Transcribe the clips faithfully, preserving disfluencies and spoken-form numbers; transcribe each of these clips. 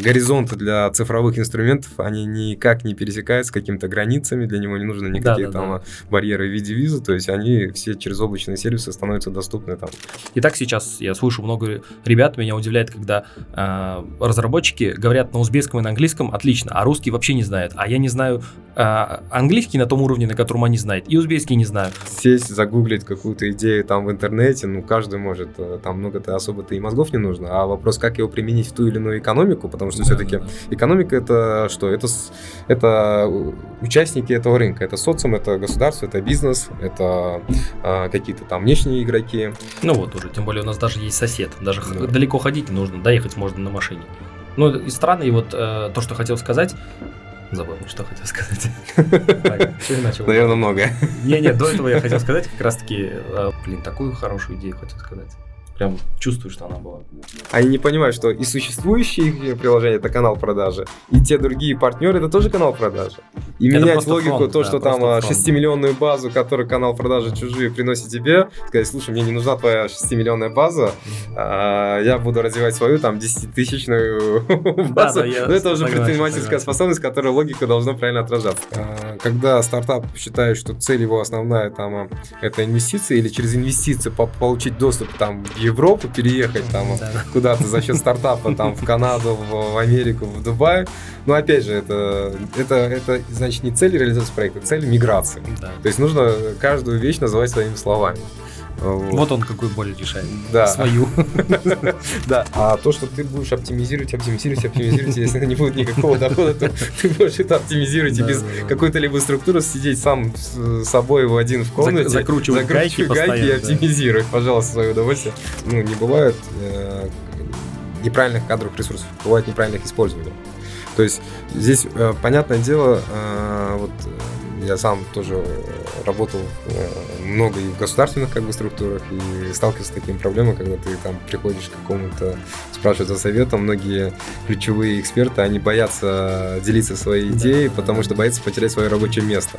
горизонты для цифровых инструментов, они никак не пересекаются какими-то границами, для него не нужны никакие да, да, там да. барьеры в виде визы, то есть они все через облачные сервисы становятся доступны там. И так сейчас я слышу много ребят, меня удивляет, когда э, разработчики говорят на узбекском и на английском отлично, а русский вообще не знает, а я не знаю э, английский на том уровне, на котором они знают, и узбекский не знаю. Сесть, загуглить какую-то идею там в интернете, ну каждый может, там много-то особо-то и мозгов не нужно, а вопрос, как его применить в ту или иную экономику, потому что да, все-таки да, да. экономика это что? Это, это участники этого рынка, это социум, это государство, это бизнес, это э, какие-то там внешние игроки. Ну вот уже, тем более у нас даже есть сосед, даже да. далеко ходить не нужно, доехать можно на машине. Ну и странно, и вот э, то, что хотел сказать, забыл, что хотел сказать. Наверное, многое. Не-не, до этого я хотел сказать как раз-таки, блин, такую хорошую идею хотел сказать. Прям чувствую, что она была. Они не понимают, что и существующие приложения — это канал продажи, и те другие партнеры — это тоже канал продажи. И это менять логику, фронт, то, да, что там шестимиллионную базу, которую канал продажи чужие приносит тебе, сказать, слушай, мне не нужна твоя шестимиллионная база, а, я буду развивать свою там десятитысячную базу. Но это уже предпринимательская способность, которая логика должна правильно отражаться. Когда стартап считает, что цель его основная там это инвестиции, или через инвестиции получить доступ там в Европу, переехать там да. куда-то за счет стартапа там в Канаду, в, в Америку, в Дубай. Но опять же, это, это, это значит не цель реализации проекта, цель миграции. Да. То есть нужно каждую вещь называть своими словами. Вот. Вот он какую боль решает. Да. Свою. Да. А то, что ты будешь оптимизировать, оптимизировать, оптимизировать, если не будет никакого дохода, то ты будешь это оптимизировать и без какой-то либо структуры сидеть сам с собой в один в комнате, закручивать гайки и оптимизировать, пожалуйста, свое удовольствие. Ну, не бывает неправильных кадровых ресурсов, бывает неправильных использований. То есть здесь, понятное дело, вот я сам тоже работал много и в государственных как бы структурах и сталкивался с такими проблемами, когда ты там приходишь к какому-то, спрашивают за советом, многие ключевые эксперты, они боятся делиться своей идеей, да, потому что боятся потерять свое рабочее место.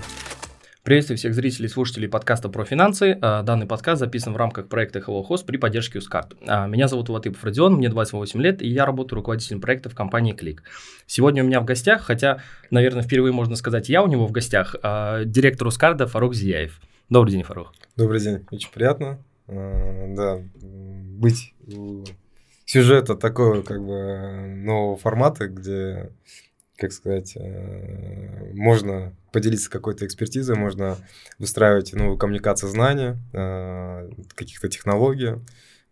Приветствую всех зрителей и слушателей подкаста про финансы. Данный подкаст записан в рамках проекта Hello Host при поддержке Uzcard. Меня зовут Латыпов Родион, мне двадцать восемь лет, и я работаю руководителем проекта в компании Клик. Сегодня у меня в гостях, хотя, наверное, впервые можно сказать, я у него в гостях, директор Uzcard Фаррух Зияев. Добрый день, Фаррух. Добрый день, очень приятно. Да, быть сюжета такого как бы нового формата, где... как сказать, можно поделиться какой-то экспертизой, можно выстраивать новую коммуникацию знания, каких-то технологий.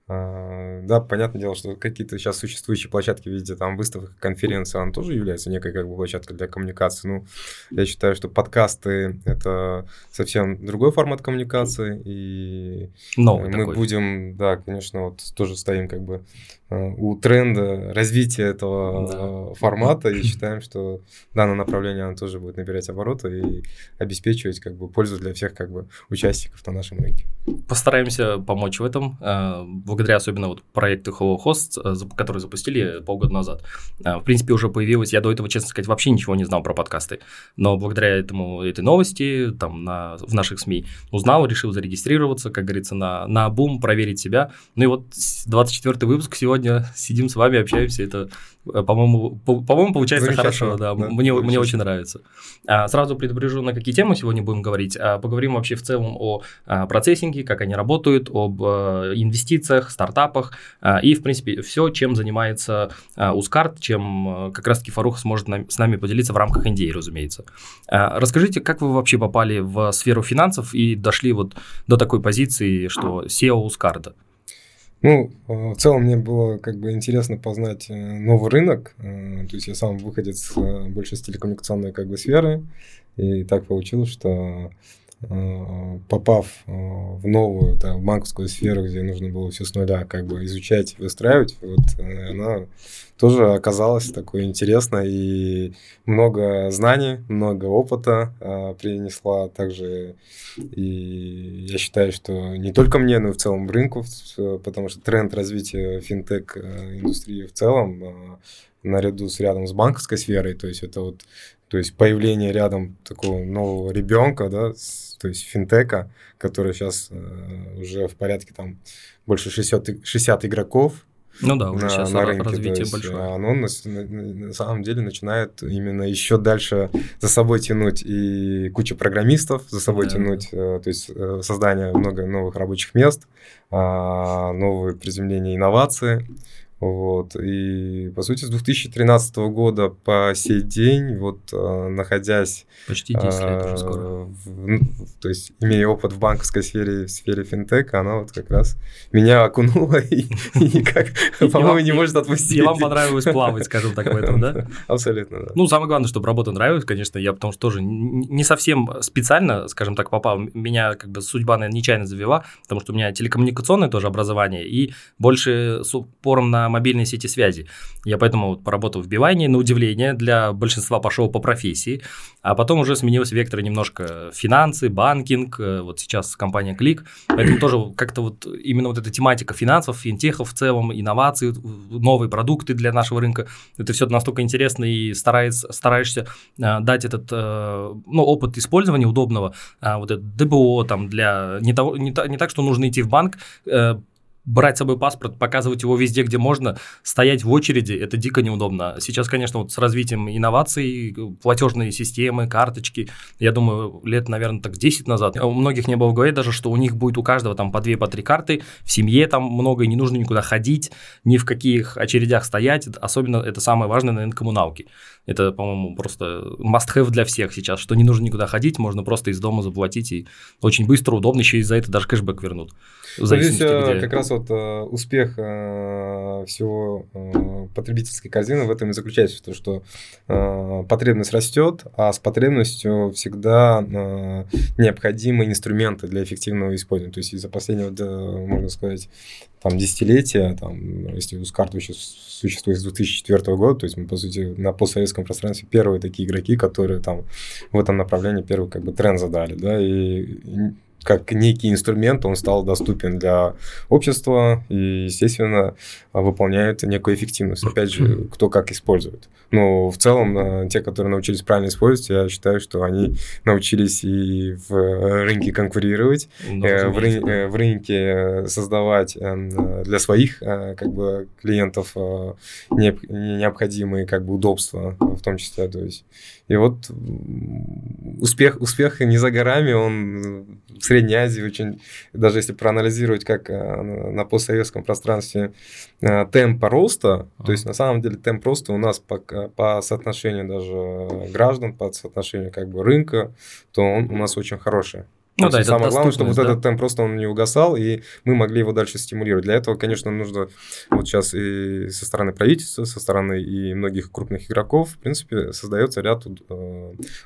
Да, понятное дело, что какие-то сейчас существующие площадки в виде там, выставок, конференций, она тоже является некой как бы, площадкой для коммуникации. Ну, я считаю, что подкасты – это совсем другой формат коммуникации, и новый мы такой. Будем, да, конечно, вот тоже стоим как бы у тренда развития этого да. формата и считаем, что данное направление оно тоже будет набирать обороты и обеспечивать как бы пользу для всех как бы участников на нашем рынке. Постараемся помочь в этом, благодаря особенно вот проекту Hello Host, который запустили полгода назад. В принципе, уже появилось, я до этого, честно сказать, вообще ничего не знал про подкасты, но благодаря этому, этой новости там на, в наших СМИ узнал, решил зарегистрироваться, как говорится, на, на бум, проверить себя. Ну и вот двадцать четвёртый выпуск сегодня сидим с вами, общаемся, это, по-моему, по- по-моему получается хорошо, да, да мне, мне очень нравится. А, сразу предупрежу, на какие темы сегодня будем говорить. А, поговорим вообще в целом о, о процессинге, как они работают, об о инвестициях, стартапах а, и, в принципе, все, чем занимается а, Uzcard, чем как раз-таки Фаррух сможет нам, с нами поделиться в рамках Индии, разумеется. А, расскажите, как вы вообще попали в сферу финансов и дошли вот до такой позиции, что си и о Uzcard? Ну, в целом мне было как бы интересно познать новый рынок, то есть я сам выходец больше с телекоммуникационной как бы сферы, и так получилось, что попав в новую там, банковскую сферу, где нужно было все с нуля как бы изучать, выстраивать, вот она тоже оказалась такой интересной, и много знаний, много опыта а, принесла также, и я считаю, что не только мне, но и в целом рынку, потому что тренд развития финтех-индустрии в целом а, наряду с рядом с банковской сферой, то есть это вот То есть появление рядом такого нового ребенка, да, то есть финтека, который сейчас э, уже в порядке там больше шестьдесят игроков, Ну да, уже на, сейчас на рынке, развитие большое. Оно на, на самом деле начинает именно еще дальше за собой тянуть и кучу программистов, за собой да, тянуть, да. то есть создание много новых рабочих мест, новые приземления инновации. Вот. И, по сути, с две тысячи тринадцатого года по сей день, вот, находясь... Почти десять лет уже скоро. В, то есть, имея опыт в банковской сфере, в сфере финтека, она вот как раз меня окунула и никак, по-моему, не может отпустить. И вам понравилось плавать, скажем так, в этом, да? Абсолютно, да. Ну, самое главное, чтобы работа нравилась, конечно, я потому что тоже не совсем специально, скажем так, попал. Меня как бы судьба, наверное, нечаянно завела, потому что у меня телекоммуникационное тоже образование, и больше с упором на мобильной сети связи. Я поэтому вот поработал в Билайне, на удивление, для большинства пошел по профессии, а потом уже сменилось вектор немножко финансы, банкинг, вот сейчас компания Клик, поэтому тоже как-то вот именно вот эта тематика финансов, финтехов в целом, инноваций, новые продукты для нашего рынка, это все настолько интересно и старается, стараешься э, дать этот э, ну, опыт использования удобного, э, вот это ДБО там для, не, того, не, та, не так, что нужно идти в банк, э, брать с собой паспорт, показывать его везде, где можно, стоять в очереди, это дико неудобно. Сейчас, конечно, вот с развитием инноваций, платежные системы, карточки, я думаю, лет, наверное, так десять назад, у многих не было в голове даже, что у них будет у каждого там по две, по три карты, в семье там много, и не нужно никуда ходить, ни в каких очередях стоять, особенно это самое важное, наверное, коммуналки. Это, по-моему, просто must-have для всех сейчас, что не нужно никуда ходить, можно просто из дома заплатить, и очень быстро, удобно, еще и за это даже кэшбэк вернут. В зависимости, здесь, где... как раз вот э, успех э, всего э, потребительской корзины в этом и заключается, то, что э, потребность растет, а с потребностью всегда э, необходимы инструменты для эффективного использования. То есть из-за последнего, да, можно сказать, там, десятилетия, там, если Uzcard еще существует с две тысячи четвёртого года, то есть мы, по сути, на постсоветском пространстве первые такие игроки, которые там в этом направлении первый как бы тренд задали, да, и, и как некий инструмент, он стал доступен для общества и, естественно, выполняет некую эффективность. Опять же, кто как использует. Но в целом, те, которые научились правильно использовать, я считаю, что они научились и в рынке конкурировать, в, ры- в рынке создавать для своих как бы, клиентов необходимые как бы, удобства, в том числе. То есть. И вот успех, успех не за горами, он... В Средней Азии очень, даже если проанализировать, как на постсоветском пространстве темпа роста, а. то есть на самом деле темп роста у нас по, по соотношению даже граждан, по соотношению как бы рынка, то он у нас очень хороший. Ну, да, самое главное, чтобы да? вот этот темп просто он не угасал, и мы могли его дальше стимулировать. Для этого, конечно, нужно вот сейчас и со стороны правительства, со стороны и многих крупных игроков, в принципе, создается ряд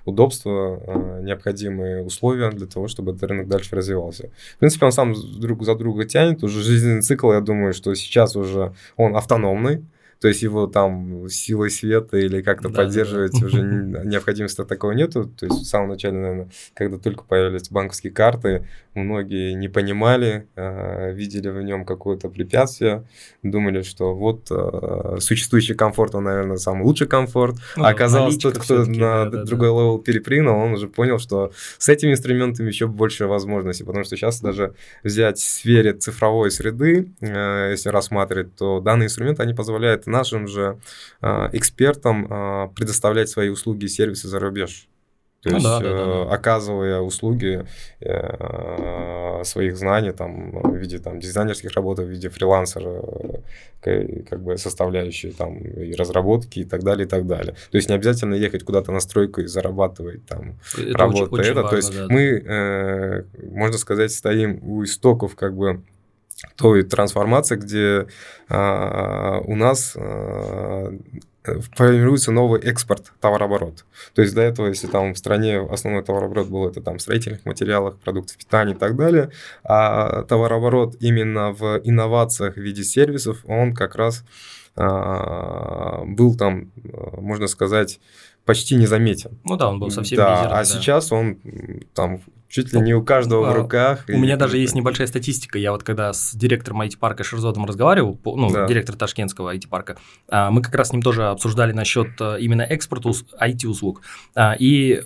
удобств, необходимые условия для того, чтобы этот рынок дальше развивался. В принципе, он сам друг за друга тянет. Уже жизненный цикл, я думаю, что сейчас уже он автономный. То есть его там силой света или как-то да, поддерживать да. уже не, необходимости такого нету. То есть в самом начале, наверное, когда только появились банковские карты, многие не понимали, э, видели в нем какое-то препятствие, думали, что вот э, существующий комфорт, он, наверное, самый лучший комфорт. Ну, а оказалось, тот, кто на да, да, другой да. левел перепрыгнул, он уже понял, что с этими инструментами еще больше возможностей. Потому что сейчас даже взять в сфере цифровой среды, э, если рассматривать, то данные инструменты, они позволяют нашим же э, экспертам э, предоставлять свои услуги и сервисы за рубеж. То ну есть, да, да, э, да. оказывая услуги э, своих знаний там, в виде там, дизайнерских работ, в виде фрилансера, э, как бы составляющие там, и разработки и так далее, и так далее. То есть, не обязательно ехать куда-то на стройку и зарабатывать там это работу. Очень, очень это. Важно, то есть, да, мы, э, можно сказать, стоим у истоков как бы той трансформации, где а, у нас а, формируется новый экспорт, товарооборот. То есть до этого, если там в стране основной товарооборот был, это там в строительных материалах, продуктов питания и так далее, а товарооборот именно в инновациях в виде сервисов, он как раз а, был там, можно сказать, почти незаметен. Ну да, он был совсем да, мизерный. А да. сейчас он там... Чуть ли не у каждого в руках. У меня даже есть небольшая статистика. Я вот когда с директором ай ти-парка Шерзодом разговаривал, ну, да. директор Ташкентского ай ти-парка, мы как раз с ним тоже обсуждали насчет именно экспорта ай ти-услуг. И...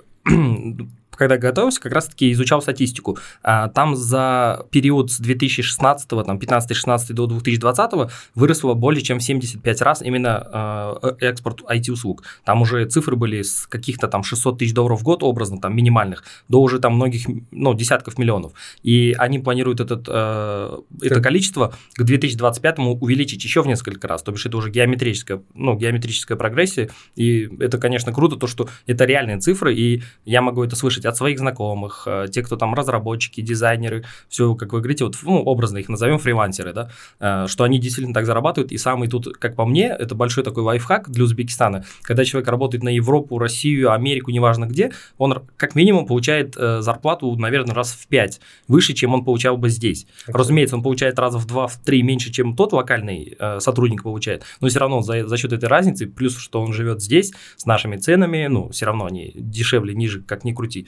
когда готовился, как раз-таки изучал статистику. Там за период с две тысячи шестнадцатого, там, пятнадцатый-шестнадцатый до две тысячи двадцатого выросло более чем в семьдесят пять раз именно экспорт ай ти-услуг. Там уже цифры были с каких-то там шестьсот тысяч долларов в год образно, там, минимальных, до уже там многих, ну, десятков миллионов. И они планируют этот, э, это количество к две тысячи двадцать пятому увеличить еще в несколько раз, то бишь это уже геометрическая, ну, геометрическая прогрессия, и это, конечно, круто, то, что это реальные цифры, и я могу это слышать от своих знакомых, те, кто там разработчики, дизайнеры, все, как вы говорите, вот, ну, образно их назовем фрилансеры, да, э, что они действительно так зарабатывают, и самый тут, как по мне, это большой такой лайфхак для Узбекистана, когда человек работает на Европу, Россию, Америку, неважно где, он как минимум получает э, зарплату, наверное, раз в пять выше, чем он получал бы здесь. Okay. Разумеется, он получает раза в два, в три меньше, чем тот локальный э, сотрудник получает, но все равно за, за счет этой разницы, плюс, что он живет здесь с нашими ценами, ну, все равно они дешевле, ниже, как ни крути.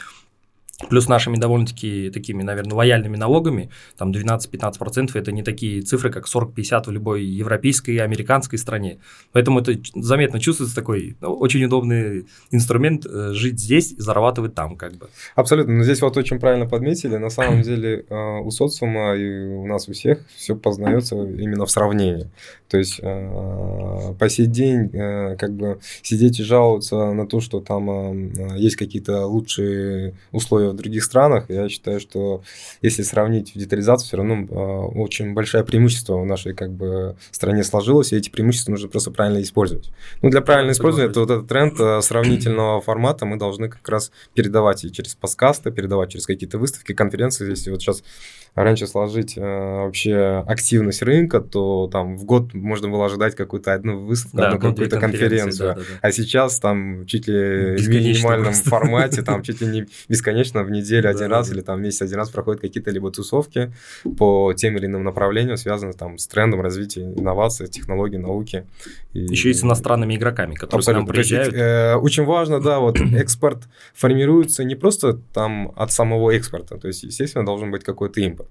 Плюс нашими довольно-таки такими, наверное, лояльными налогами, там двенадцать-пятнадцать процентов, это не такие цифры, как сорок-пятьдесят в любой европейской и американской стране. Поэтому это заметно чувствуется такой, ну, очень удобный инструмент э, жить здесь и зарабатывать там как бы. Абсолютно, но здесь вот очень правильно подметили, на самом деле э, у социума и у нас у всех все познается именно в сравнении. То есть э, по сей день э, как бы сидеть и жаловаться на то, что там э, есть какие-то лучшие условия в других странах, я считаю, что если сравнить детализацию, все равно э, очень большое преимущество в нашей как бы стране сложилось, и эти преимущества нужно просто правильно использовать. Ну, для правильного использования это вот этот тренд э, сравнительного формата мы должны как раз передавать и через подкасты, передавать через какие-то выставки, конференции. Если вот сейчас раньше сложить э, вообще активность рынка, то там в год можно было ожидать какую-то одну выставку, да, одну какую-то конференцию. Да, да, да. А сейчас там чуть ли в минимальном просто. формате, там чуть ли не бесконечно в неделю один да, раз да. или там в месяц один раз проходят какие-то либо тусовки по тем или иным направлениям, связанным там с трендом развития инноваций, технологий, науки. И... Еще и с иностранными игроками, которые абсолютно. К нам приезжают. Есть, э, очень важно, да, вот экспорт формируется не просто там от самого экспорта, то есть, естественно, должен быть какой-то импорт.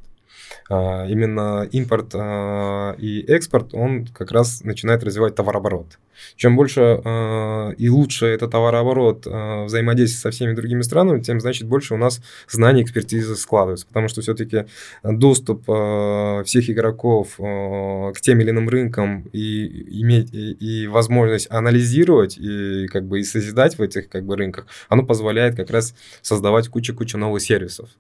А, именно импорт а, и экспорт, он как раз начинает развивать товарооборот. Чем больше э, и лучше этот товарооборот э, взаимодействия со всеми другими странами, тем, значит, больше у нас знаний и экспертизы складываются. Потому что все-таки доступ э, всех игроков э, к тем или иным рынкам и, иметь, и, и возможность анализировать и, как бы, и созидать в этих как бы, рынках, оно позволяет как раз создавать кучу-кучу новых сервисов.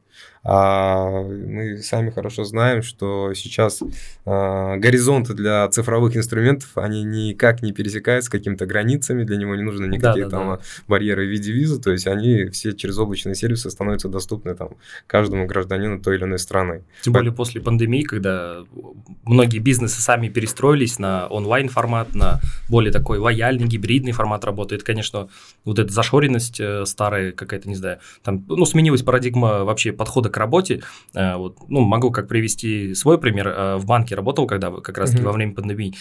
А мы сами хорошо знаем, что сейчас э, горизонты для цифровых инструментов, они никак не пересекаются с какими-то границами, для него не нужны никакие да, да, там да. барьеры в виде визы, то есть они все через облачные сервисы становятся доступны там каждому гражданину той или иной страны. Тем более после пандемии, когда многие бизнесы сами перестроились на онлайн-формат, на более такой лояльный, гибридный формат работы, это, конечно, вот эта зашоренность старая какая-то, не знаю, там, ну, сменилась парадигма вообще подхода к работе, вот, ну, могу как привести свой пример, в банке работал, когда как раз-таки mm-hmm. во время пандемии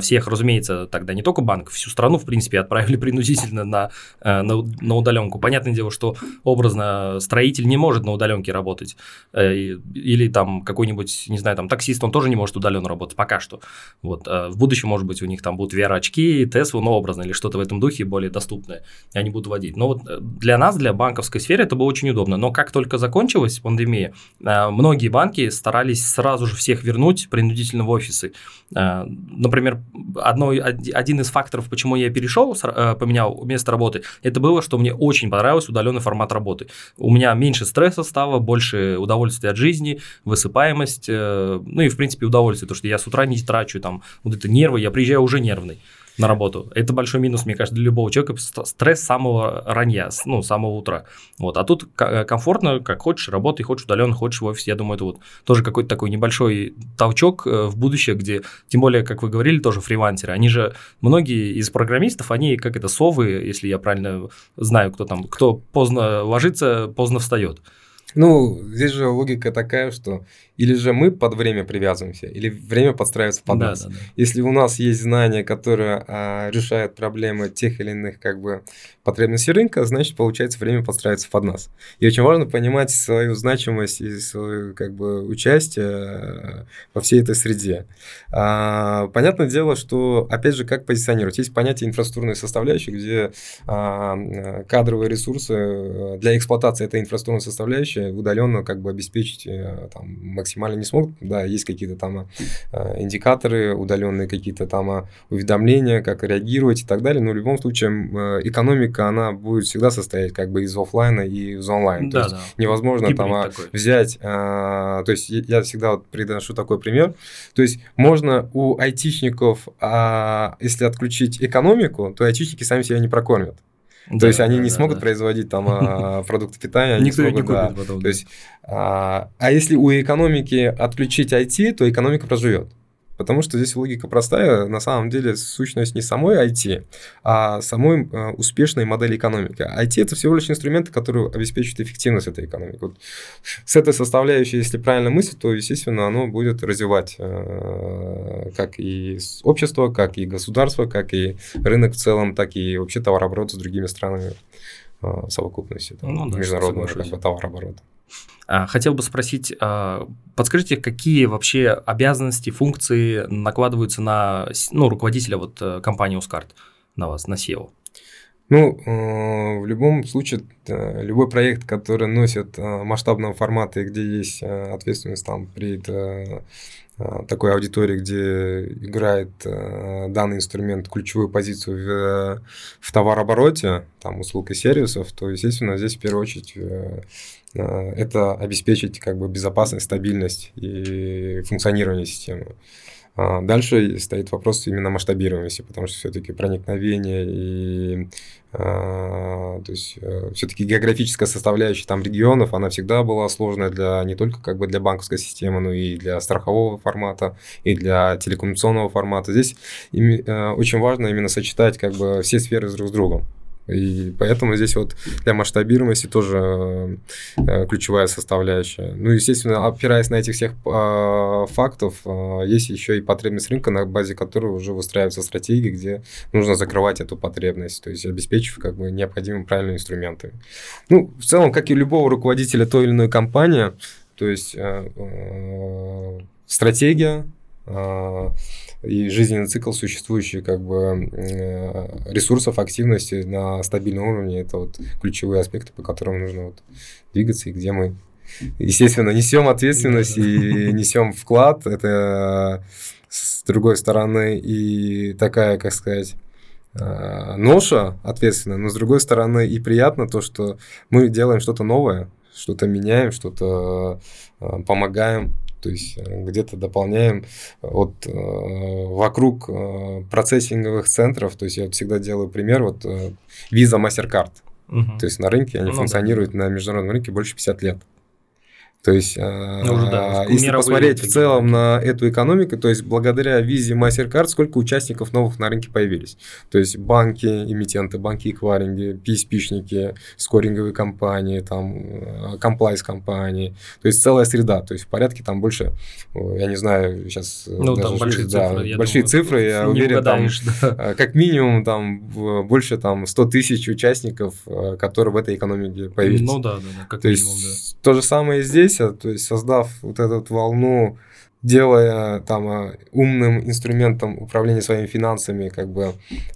всех, разумеется, тогда не только банк, всю страну, в принципе, отправили принудительно на, на, на удаленку. Понятное дело, что образно строитель не может на удаленке работать. Или там какой-нибудь, не знаю, там таксист, он тоже не может удаленно работать пока что. Вот. В будущем, может быть, у них там будут ви ар-очки, Tesla, ну, образно, или что-то в этом духе более доступное. И они будут водить. Но вот для нас, для банковской сферы, это было очень удобно. Но как только закончилась пандемия, многие банки старались сразу же всех вернуть принудительно в офисы. Например, одно, один из факторов, Факторов, почему я перешел, поменял место работы, это было, что мне очень понравился удаленный формат работы. У меня меньше стресса стало, больше удовольствия от жизни, высыпаемость, ну и, в принципе, удовольствие, то, что я с утра не трачу там вот это нервы, я приезжаю уже нервный на работу. Это большой минус, мне кажется, для любого человека, стресс с самого ранья, ну, с самого утра. Вот. А тут комфортно, как хочешь, работай, хочешь удаленно, хочешь в офис. Я думаю, это вот тоже какой-то такой небольшой толчок в будущее, где, тем более, как вы говорили, тоже фрилансеры, они же, многие из программистов, они как это, совы, если я правильно знаю, кто там, кто поздно ложится, поздно встает. Ну, здесь же логика такая, что или же мы под время привязываемся, или время подстраивается под да, нас. Да, да. Если у нас есть знания, которые а, решают проблемы тех или иных как бы потребностей рынка, значит, получается, время подстраивается под нас. И очень важно понимать свою значимость и свое как бы участие во всей этой среде. А, понятное дело, что, опять же, как позиционировать. Есть понятие инфраструктурной составляющей, где а, кадровые ресурсы для эксплуатации этой инфраструктурной составляющей удаленно как бы обеспечить там, максимально не смогут. Да, есть какие-то там а, индикаторы, удаленные какие-то там а, уведомления, как реагировать и так далее. Но в любом случае а, экономика, она будет всегда состоять как бы из офлайна и из онлайн. Да, то да. есть невозможно гибрид там а, взять... А, то есть я всегда вот приношу такой пример. То есть можно у айтишников, а, если отключить экономику, то айтишники сами себя не прокормят. То да, есть они да, не да, смогут да. производить там продукты питания, они никто смогут, не купит да. потом. То есть, а, а если у экономики отключить ай ти, то экономика проживет. Потому что здесь логика простая, на самом деле сущность не самой ай ти, а самой э, успешной модели экономики. ай ти – это всего лишь инструменты, которые обеспечивают эффективность этой экономики. Вот с этой составляющей, если правильно мыслить, то, естественно, оно будет развивать э, как и общество, как и государство, как и рынок в целом, так и вообще товарооборот с другими странами э, в совокупности, там, ну, да, международного как бы, товарооборота. Хотел бы спросить, подскажите, какие вообще обязанности, функции накладываются на ну, руководителя вот компании Uzcard, на вас, на си и о? Ну, в любом случае, любой проект, который носит масштабного формата, и где есть ответственность там перед такой аудитории, где играет э, данный инструмент ключевую позицию в, в товарообороте, там, услуг и сервисов, то, естественно, здесь в первую очередь э, э, это обеспечить как бы, безопасность, стабильность и функционирование системы. А дальше стоит вопрос именно масштабируемости, потому что все-таки проникновение и а, то есть, все-таки географическая составляющая там, регионов, она всегда была сложная для, не только как бы для банковской системы, но и для страхового формата, и для телекоммуникационного формата. Здесь им, а, очень важно именно сочетать как бы, все сферы друг с другом. И поэтому здесь вот для масштабируемости тоже э, ключевая составляющая. Ну, естественно, опираясь на этих всех э, фактов, э, есть еще и потребность рынка, на базе которой уже выстраиваются стратегии, где нужно закрывать эту потребность, то есть обеспечив как бы необходимыми правильными инструментами. Ну, в целом, как и любого руководителя той или иной компании, то есть э, э, стратегия, и жизненный цикл существующих как бы, ресурсов, активности на стабильном уровне. Это вот ключевые аспекты, по которым нужно вот двигаться, и где мы, естественно, несем ответственность и несем вклад. Это, с другой стороны, и такая, как сказать, ноша ответственная, но, с другой стороны, и приятно то, что мы делаем что-то новое, что-то меняем, что-то помогаем. То есть где-то дополняем вот, э, вокруг э, процессинговых центров. То есть я всегда делаю пример, вот э, Visa, MasterCard. Угу. То есть на рынке они ну, функционируют да. на международном рынке больше пятьдесят лет. То есть, ну, э, да, если посмотреть в целом на эту экономику, то есть благодаря Visa и MasterCard сколько участников новых на рынке появились. То есть банки, эмитенты, банки эквайринги, пи эс пи-шники, скоринговые компании, там, комплайс-компании. То есть целая среда. То есть в порядке там больше, я не знаю, сейчас... Ну, даже там большие да, цифры. Я большие думаю, цифры, я уверен, угадаешь, там, да. как минимум там больше там, сто тысяч участников, которые в этой экономике появились. Ну да, да, да как то минимум, есть, да. То же самое и здесь. То есть, создав вот эту волну, делая там умным инструментом управления своими финансами как бы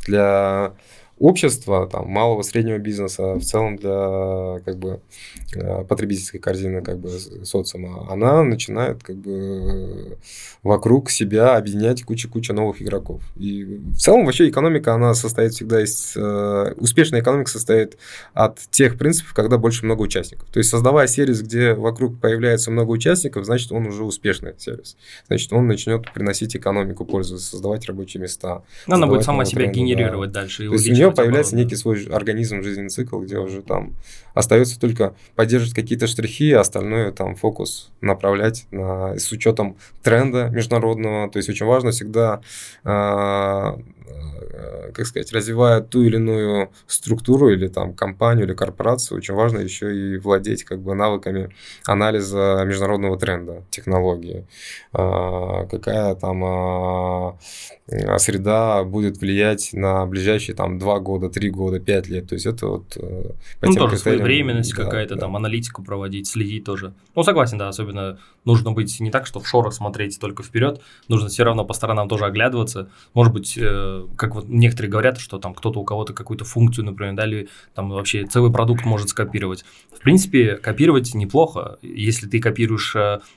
для общества, там, малого, среднего бизнеса, в целом для как бы, потребительской корзины как бы, социума, она начинает как бы, вокруг себя объединять кучу-кучу новых игроков. И в целом вообще экономика, она состоит всегда из... Э, успешная экономика состоит от тех принципов, когда больше много участников. То есть, создавая сервис, где вокруг появляется много участников, значит, он уже успешный сервис. Значит, он начнет приносить экономику, пользу, создавать рабочие места. Она будет сама себя тренда. Генерировать дальше и увеличивать. Появляется оборот, некий да. свой организм, жизненный цикл, где уже там остается только поддерживать какие-то штрихи, а остальное там фокус направлять на, с учетом тренда международного. То есть очень важно всегда э, как сказать, развивая ту или иную структуру или там компанию или корпорацию, очень важно еще и владеть как бы навыками анализа международного тренда, технологии, какая там среда будет влиять на ближайшие там два года, три года, пять лет, то есть это вот по ну, тем тоже своевременность да, какая-то да. там аналитику проводить, следить тоже. Ну согласен, да, особенно нужно быть не так, что в шорах смотреть только вперед, нужно все равно по сторонам тоже оглядываться, может быть, как вот некоторые говорят, что там кто-то у кого-то какую-то функцию, например, дали, там вообще целый продукт может скопировать. В принципе, копировать неплохо, если ты копируешь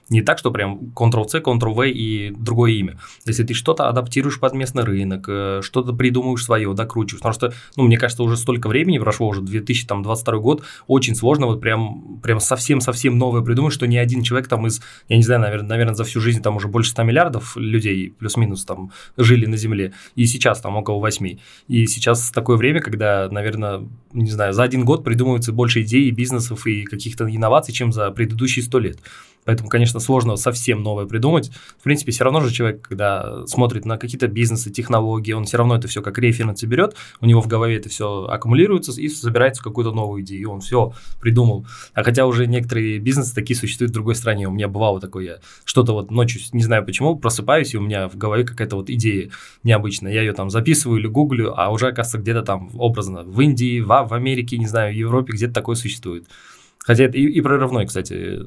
не так, что прям контрол-C, контрол-V и другое имя. Если ты что-то адаптируешь под местный рынок, что-то придумываешь свое, докручиваешь. Потому что, ну, мне кажется, уже столько времени прошло, уже две тысячи двадцать второй год, очень сложно вот прям, прям совсем-совсем новое придумать, что ни один человек там из, я не знаю, наверное, наверное, за всю жизнь там уже больше ста миллиардов людей плюс-минус там жили на Земле. И сейчас там около восьми. И сейчас такое время, когда, наверное, не знаю, за один год придумывается больше идей, бизнесов и каких-то инноваций, чем за предыдущие сто лет. Поэтому, конечно, сложно совсем новое придумать. В принципе, все равно же человек, когда смотрит на какие-то бизнесы, технологии, он все равно это все как референсы берет, у него в голове это все аккумулируется и собирается в какую-то новую идею, и он все придумал. А хотя уже некоторые бизнесы такие существуют в другой стране. У меня бывало такое, я что-то вот ночью, не знаю почему, просыпаюсь, и у меня в голове какая-то вот идея необычная. Я ее там записываю или гуглю, а уже, оказывается, где-то там образно в Индии, в, в Америке, не знаю, в Европе где-то такое существует. Хотя это и, и прорывной, кстати,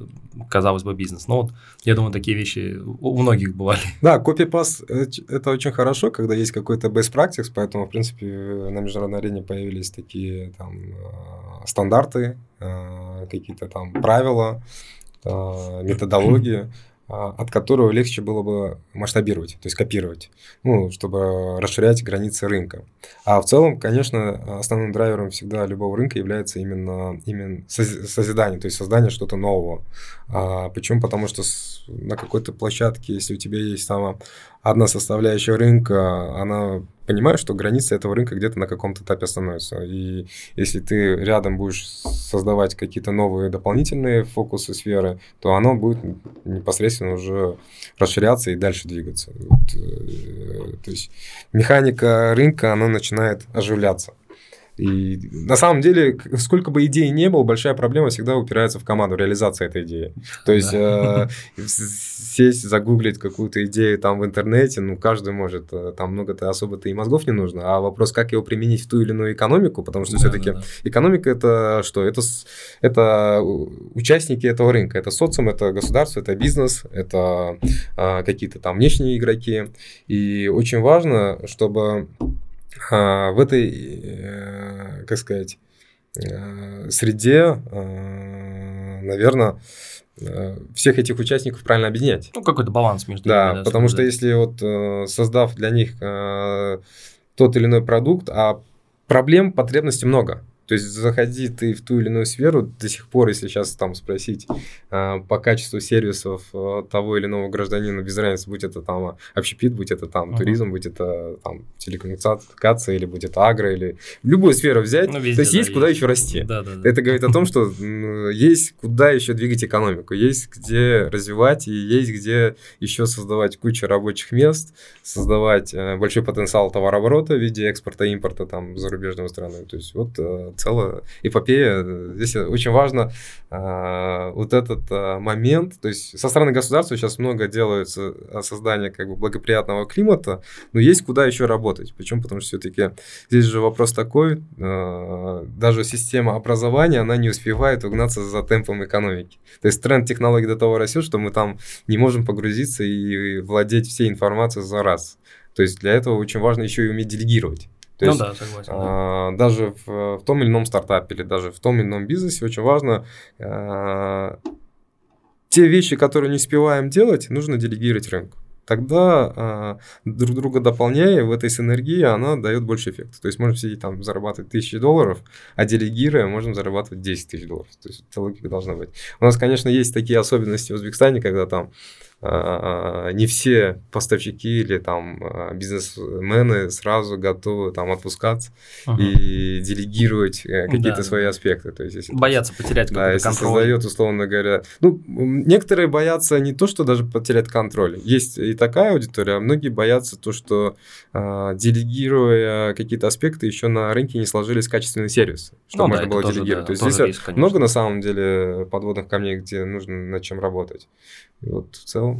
казалось бы, бизнес. Но вот, я думаю, такие вещи у многих бывали. Да, копипаст – это очень хорошо, когда есть какой-то best practice, поэтому, в принципе, на международной арене появились такие там стандарты, какие-то там правила, методологии, от которого легче было бы масштабировать, то есть копировать, ну, чтобы расширять границы рынка. А в целом, конечно, основным драйвером всегда любого рынка является именно, именно созидание, то есть создание что-то нового. А почему? Потому что на какой-то площадке, если у тебя есть сама одна составляющая рынка, она понимает, что границы этого рынка где-то на каком-то этапе становятся. И если ты рядом будешь создавать какие-то новые дополнительные фокусы сферы, то оно будет непосредственно уже расширяться и дальше двигаться. Вот, то есть механика рынка, она начинает оживляться. И на самом деле, сколько бы идей не было, большая проблема всегда упирается в команду, реализация этой идеи. То есть, да. э, сесть, загуглить какую-то идею там в интернете, ну, каждый может, там много-то особо-то и мозгов не нужно, а вопрос, как его применить в ту или иную экономику, потому что да, все-таки да, да. экономика – это что? Это, это участники этого рынка, это социум, это государство, это бизнес, это э, какие-то там внешние игроки. И очень важно, чтобы... в этой, как сказать, среде, наверное, всех этих участников правильно объединять. Ну, какой-то баланс между да, ними. Да, потому что если вот создав для них тот или иной продукт, а проблем, потребностей много. То есть, заходи ты в ту или иную сферу, до сих пор, если сейчас там спросить э, по качеству сервисов э, того или иного гражданина, без разницы, будь это там общепит, будь это там uh-huh. туризм, будь это там телекоммуникация, или будь это агро, или любую сферу взять, ну, везде, то есть, да, есть да, куда есть. Еще расти. Да, да, да. Это говорит о том, что есть куда еще двигать экономику, есть где развивать, и есть где еще создавать кучу рабочих мест, создавать э, большой потенциал товарооборота в виде экспорта, импорта там зарубежной страны. То есть, вот... Э, целая эпопея. Здесь очень важно э, вот этот э, момент. То есть со стороны государства сейчас много делается создания как бы благоприятного климата, но есть куда еще работать. Почему? Потому что все-таки здесь же вопрос такой, э, даже система образования, она не успевает угнаться за темпом экономики. То есть тренд технологий до того растет, что мы там не можем погрузиться и владеть всей информацией за раз. То есть для этого очень важно еще и уметь делегировать. То ну есть, да, согласен. А, да. Даже в, в том или ином стартапе или даже в том или ином бизнесе очень важно а, те вещи, которые не успеваем делать, нужно делегировать рынку. Тогда а, друг друга дополняя, в этой синергии она дает больше эффекта. То есть можем сидеть там зарабатывать тысячи долларов, а делегируя можем зарабатывать десять тысяч долларов. То есть эта логика должна быть. У нас, конечно, есть такие особенности в Узбекистане, когда там не все поставщики или там бизнесмены сразу готовы там отпускаться ага. и делегировать какие-то да. свои аспекты. То есть, если, боятся потерять да, какой-то контроль. Создает, условно говоря... Ну, некоторые боятся не то, что даже потерять контроль. Есть и такая аудитория, а многие боятся то, что делегируя какие-то аспекты, еще на рынке не сложились качественные сервисы, что ну, можно да, было тоже, делегировать. Да, то есть, здесь риск, много, на самом деле, подводных камней, где нужно над чем работать. И вот в целом.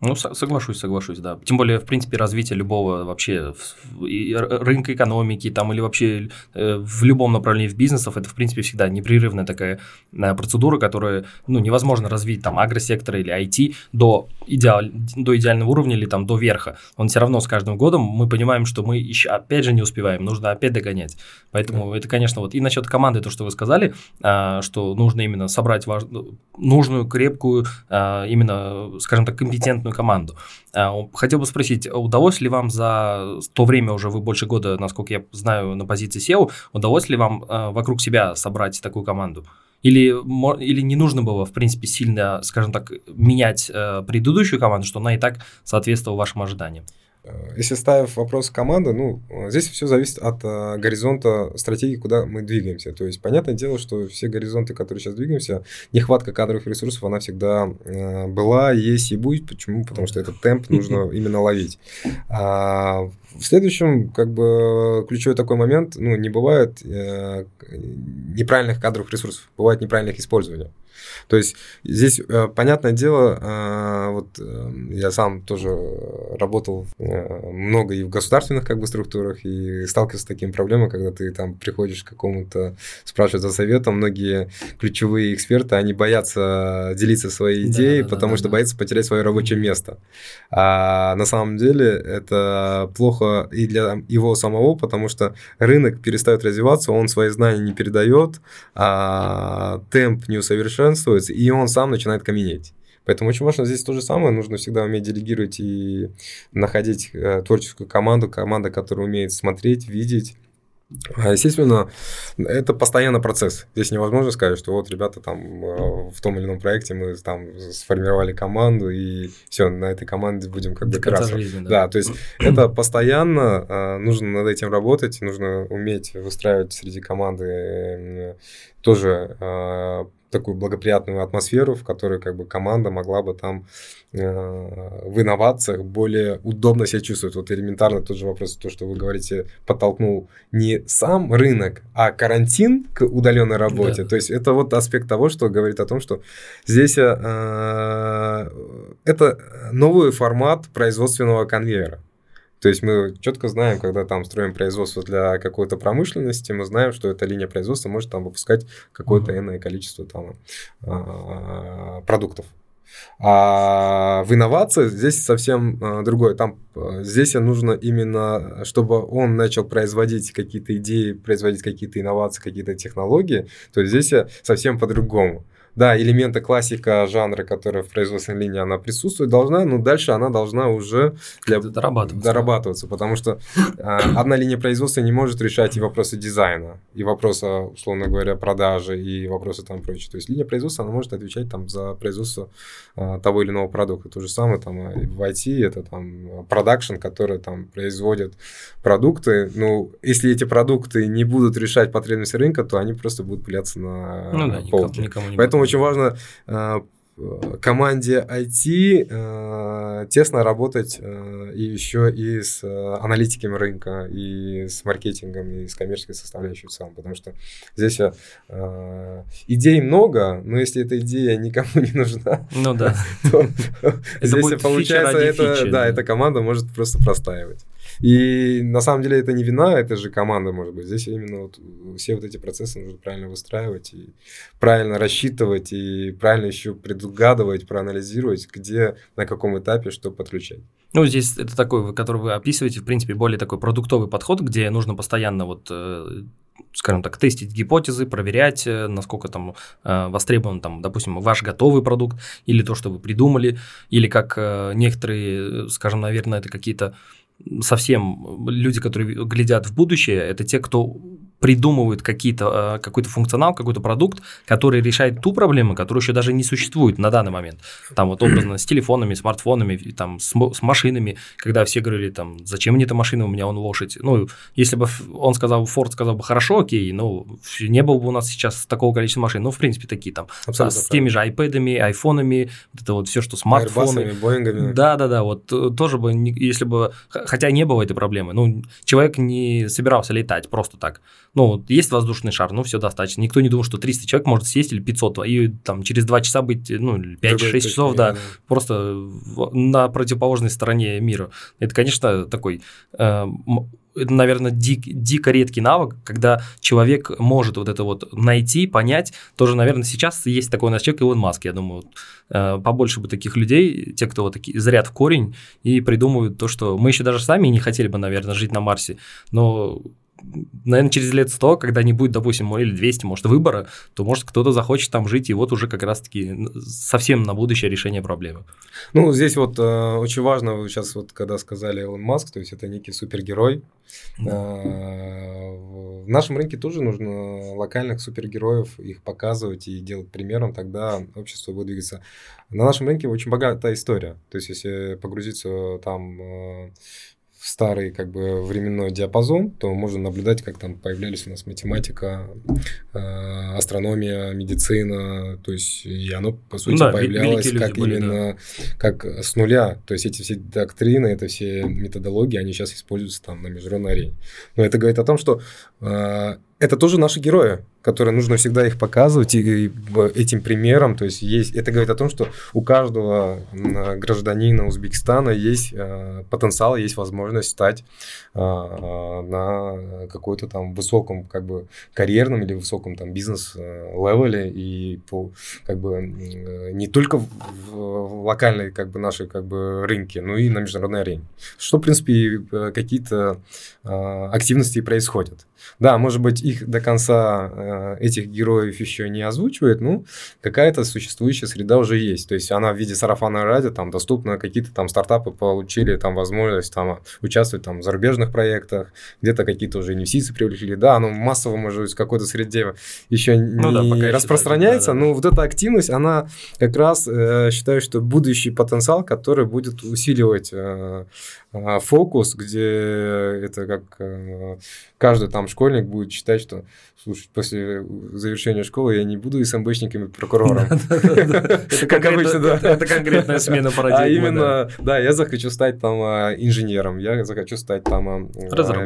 Ну, соглашусь, соглашусь, да. Тем более, в принципе, развитие любого вообще рынка экономики там, или вообще в любом направлении в бизнесов, это, в принципе, всегда непрерывная такая процедура, которая, ну, невозможно развить там агросектор или ай ти до, идеаль... до идеального уровня или там до верха. Он все равно с каждым годом, мы понимаем, что мы еще опять же не успеваем, нужно опять догонять. Поэтому да. это, конечно, вот и насчет команды, то, что вы сказали, что нужно именно собрать важ... нужную, крепкую, именно, скажем так, компетентную команду. Хотел бы спросить, удалось ли вам за то время, уже вы больше года, насколько я знаю, на позиции сео, удалось ли вам вокруг себя собрать такую команду? Или, или не нужно было, в принципе, сильно, скажем так, менять предыдущую команду, что она и так соответствовала вашим ожиданиям? Если ставив вопрос команды, ну, здесь все зависит от э, горизонта стратегии, куда мы двигаемся. То есть, понятное дело, что все горизонты, которые сейчас двигаемся, нехватка кадровых ресурсов, она всегда э, была, есть и будет. Почему? Потому что этот темп нужно именно ловить. А в следующем, как бы, ключевой такой момент, ну, не бывает э, неправильных кадровых ресурсов, бывает неправильных использований. То есть здесь, понятное дело, вот я сам тоже работал много и в государственных, как бы, структурах, и сталкивался с такими проблемами, когда ты там приходишь к какому-то, спрашиваешь за советом, многие ключевые эксперты, они боятся делиться своей идеей, да, да, потому да, что да. боятся потерять свое рабочее место. А на самом деле это плохо и для его самого, потому что рынок перестает развиваться, он свои знания не передает, а темп не усовершенствует, и он сам начинает каменеть. Поэтому очень важно здесь то же самое. Нужно всегда уметь делегировать и находить э, творческую команду, команда, которая умеет смотреть, видеть. Естественно, это постоянный процесс. Здесь невозможно сказать, что вот ребята там в том или ином проекте мы там сформировали команду и все, на этой команде будем как бы краситься. Да. да, то есть это постоянно, нужно над этим работать, нужно уметь выстраивать среди команды тоже такую благоприятную атмосферу, в которой как бы команда могла бы там э, в инновациях более удобно себя чувствовать. Вот элементарно тот же вопрос, то, что вы говорите, подтолкнул не сам рынок, а карантин к удаленной работе. Да. То есть это вот аспект того, что говорит о том, что здесь э, это новый формат производственного конвейера. То есть мы четко знаем, когда там строим производство для какой-то промышленности, мы знаем, что эта линия производства может там выпускать какое-то энное количество там продуктов. А в инновациях здесь совсем другое. Там, здесь нужно именно, чтобы он начал производить какие-то идеи, производить какие-то инновации, какие-то технологии. То есть здесь совсем по-другому. Да, элементы классика жанра, которая в производственной линии, она присутствует, должна, но дальше она должна уже для... дорабатываться. дорабатываться, потому что э, одна линия производства не может решать и вопросы дизайна, и вопросы, условно говоря, продажи, и вопросы там прочее. То есть линия производства, она может отвечать там за производство э, того или иного продукта. То же самое там в ай ти, это там продакшн, который там производит продукты. Ну, если эти продукты не будут решать потребности рынка, то они просто будут пыляться на ну, да, полке. Никому, никому Поэтому очень важно э, команде ай ти э, тесно работать э, и еще и с э, аналитиками рынка, и с маркетингом, и с коммерческой составляющей в целом, потому что здесь э, идей много, но если эта идея никому не нужна, ну, да. то здесь получается, это, да, эта команда может просто простаивать. И на самом деле это не вина, это же команда, может быть. Здесь именно вот все вот эти процессы нужно правильно выстраивать, и правильно рассчитывать, и правильно еще предугадывать, проанализировать, где, на каком этапе что подключать. Ну, здесь это такой, который вы описываете, в принципе, более такой продуктовый подход, где нужно постоянно вот... скажем так, тестить гипотезы, проверять, насколько там э, востребован, там, допустим, ваш готовый продукт или то, что вы придумали, или как э, некоторые, скажем, наверное, это какие-то совсем люди, которые глядят в будущее, это те, кто придумывают какие-то, какой-то функционал, какой-то продукт, который решает ту проблему, которая еще даже не существует на данный момент. Там вот образно с телефонами, смартфонами, там, с, с машинами, когда все говорили, там, зачем мне эта машина, у меня он лошадь. Ну, если бы он сказал, Форд сказал бы, хорошо, окей, ну, не было бы у нас сейчас такого количества машин. Ну, в принципе, такие там, абсолютно с, с теми же айпэдами, айфонами, вот это вот все, что смартфоны. Боингами. Да-да-да, вот тоже бы, если бы, хотя не было этой проблемы, ну, человек не собирался летать просто так. Ну, есть воздушный шар, ну, все достаточно. Никто не думал, что триста человек может сесть или пятьсот, и там через два часа быть, ну, пять-шесть часов, да, да, просто на противоположной стороне мира. Это, конечно, такой... Э, это, наверное, дик, дико редкий навык, когда человек может вот это вот найти, понять. Тоже, наверное, сейчас есть такой у нас человек, Илон Маск, я думаю, вот, побольше бы таких людей, те, кто вот такие зрят в корень и придумывают то, что мы еще даже сами не хотели бы, наверное, жить на Марсе, но... Наверное, через лет сто, когда не будет, допустим, или двести, может, выбора, то, может, кто-то захочет там жить, и вот уже как раз-таки совсем на будущее решение проблемы. Ну, здесь вот э, очень важно, сейчас вот когда сказали Илон Маск, то есть это некий супергерой. Да. Э, в нашем рынке тоже нужно локальных супергероев, их показывать и делать примером, тогда общество будет двигаться. На нашем рынке очень богатая история, то есть если погрузиться там... Э, в старый как бы временной диапазон, то можно наблюдать, как там появлялись у нас математика, э, астрономия, медицина, то есть и оно по сути, ну, да, появлялось как были, именно да. как с нуля, то есть эти все доктрины, это все методологии, они сейчас используются там на международной арене. Но это говорит о том, что э, это тоже наши герои, которые нужно всегда их показывать и, и этим примером, то есть, есть это говорит о том, что у каждого гражданина Узбекистана есть э, потенциал, есть возможность стать э, на какой-то там высоком как бы карьерном или высоком там бизнес-левеле и по, как бы не только в, в локальной как бы нашей как бы рынке, но и на международной арене. Что в принципе какие-то э, активности происходят. Да, может быть их до конца э, этих героев еще не озвучивает, но какая-то существующая среда уже есть. То есть она в виде сарафанного радио там доступна, какие-то там стартапы получили там возможность там участвовать там в зарубежных проектах, где-то какие-то уже инвестиции привлекли. Да, оно массово может быть в какой-то среде еще ну, не да, распространяется, да, да. но вот эта активность, она как раз э, считаю, что будущий потенциал, который будет усиливать э, э, фокус, где это как э, каждый там школьник будет считать, что слушай, после завершения школы я не буду СМБшником и прокурором. Это как обычно, да. Это конкретная смена парадигмы. А именно, да, я захочу стать там инженером, я захочу стать там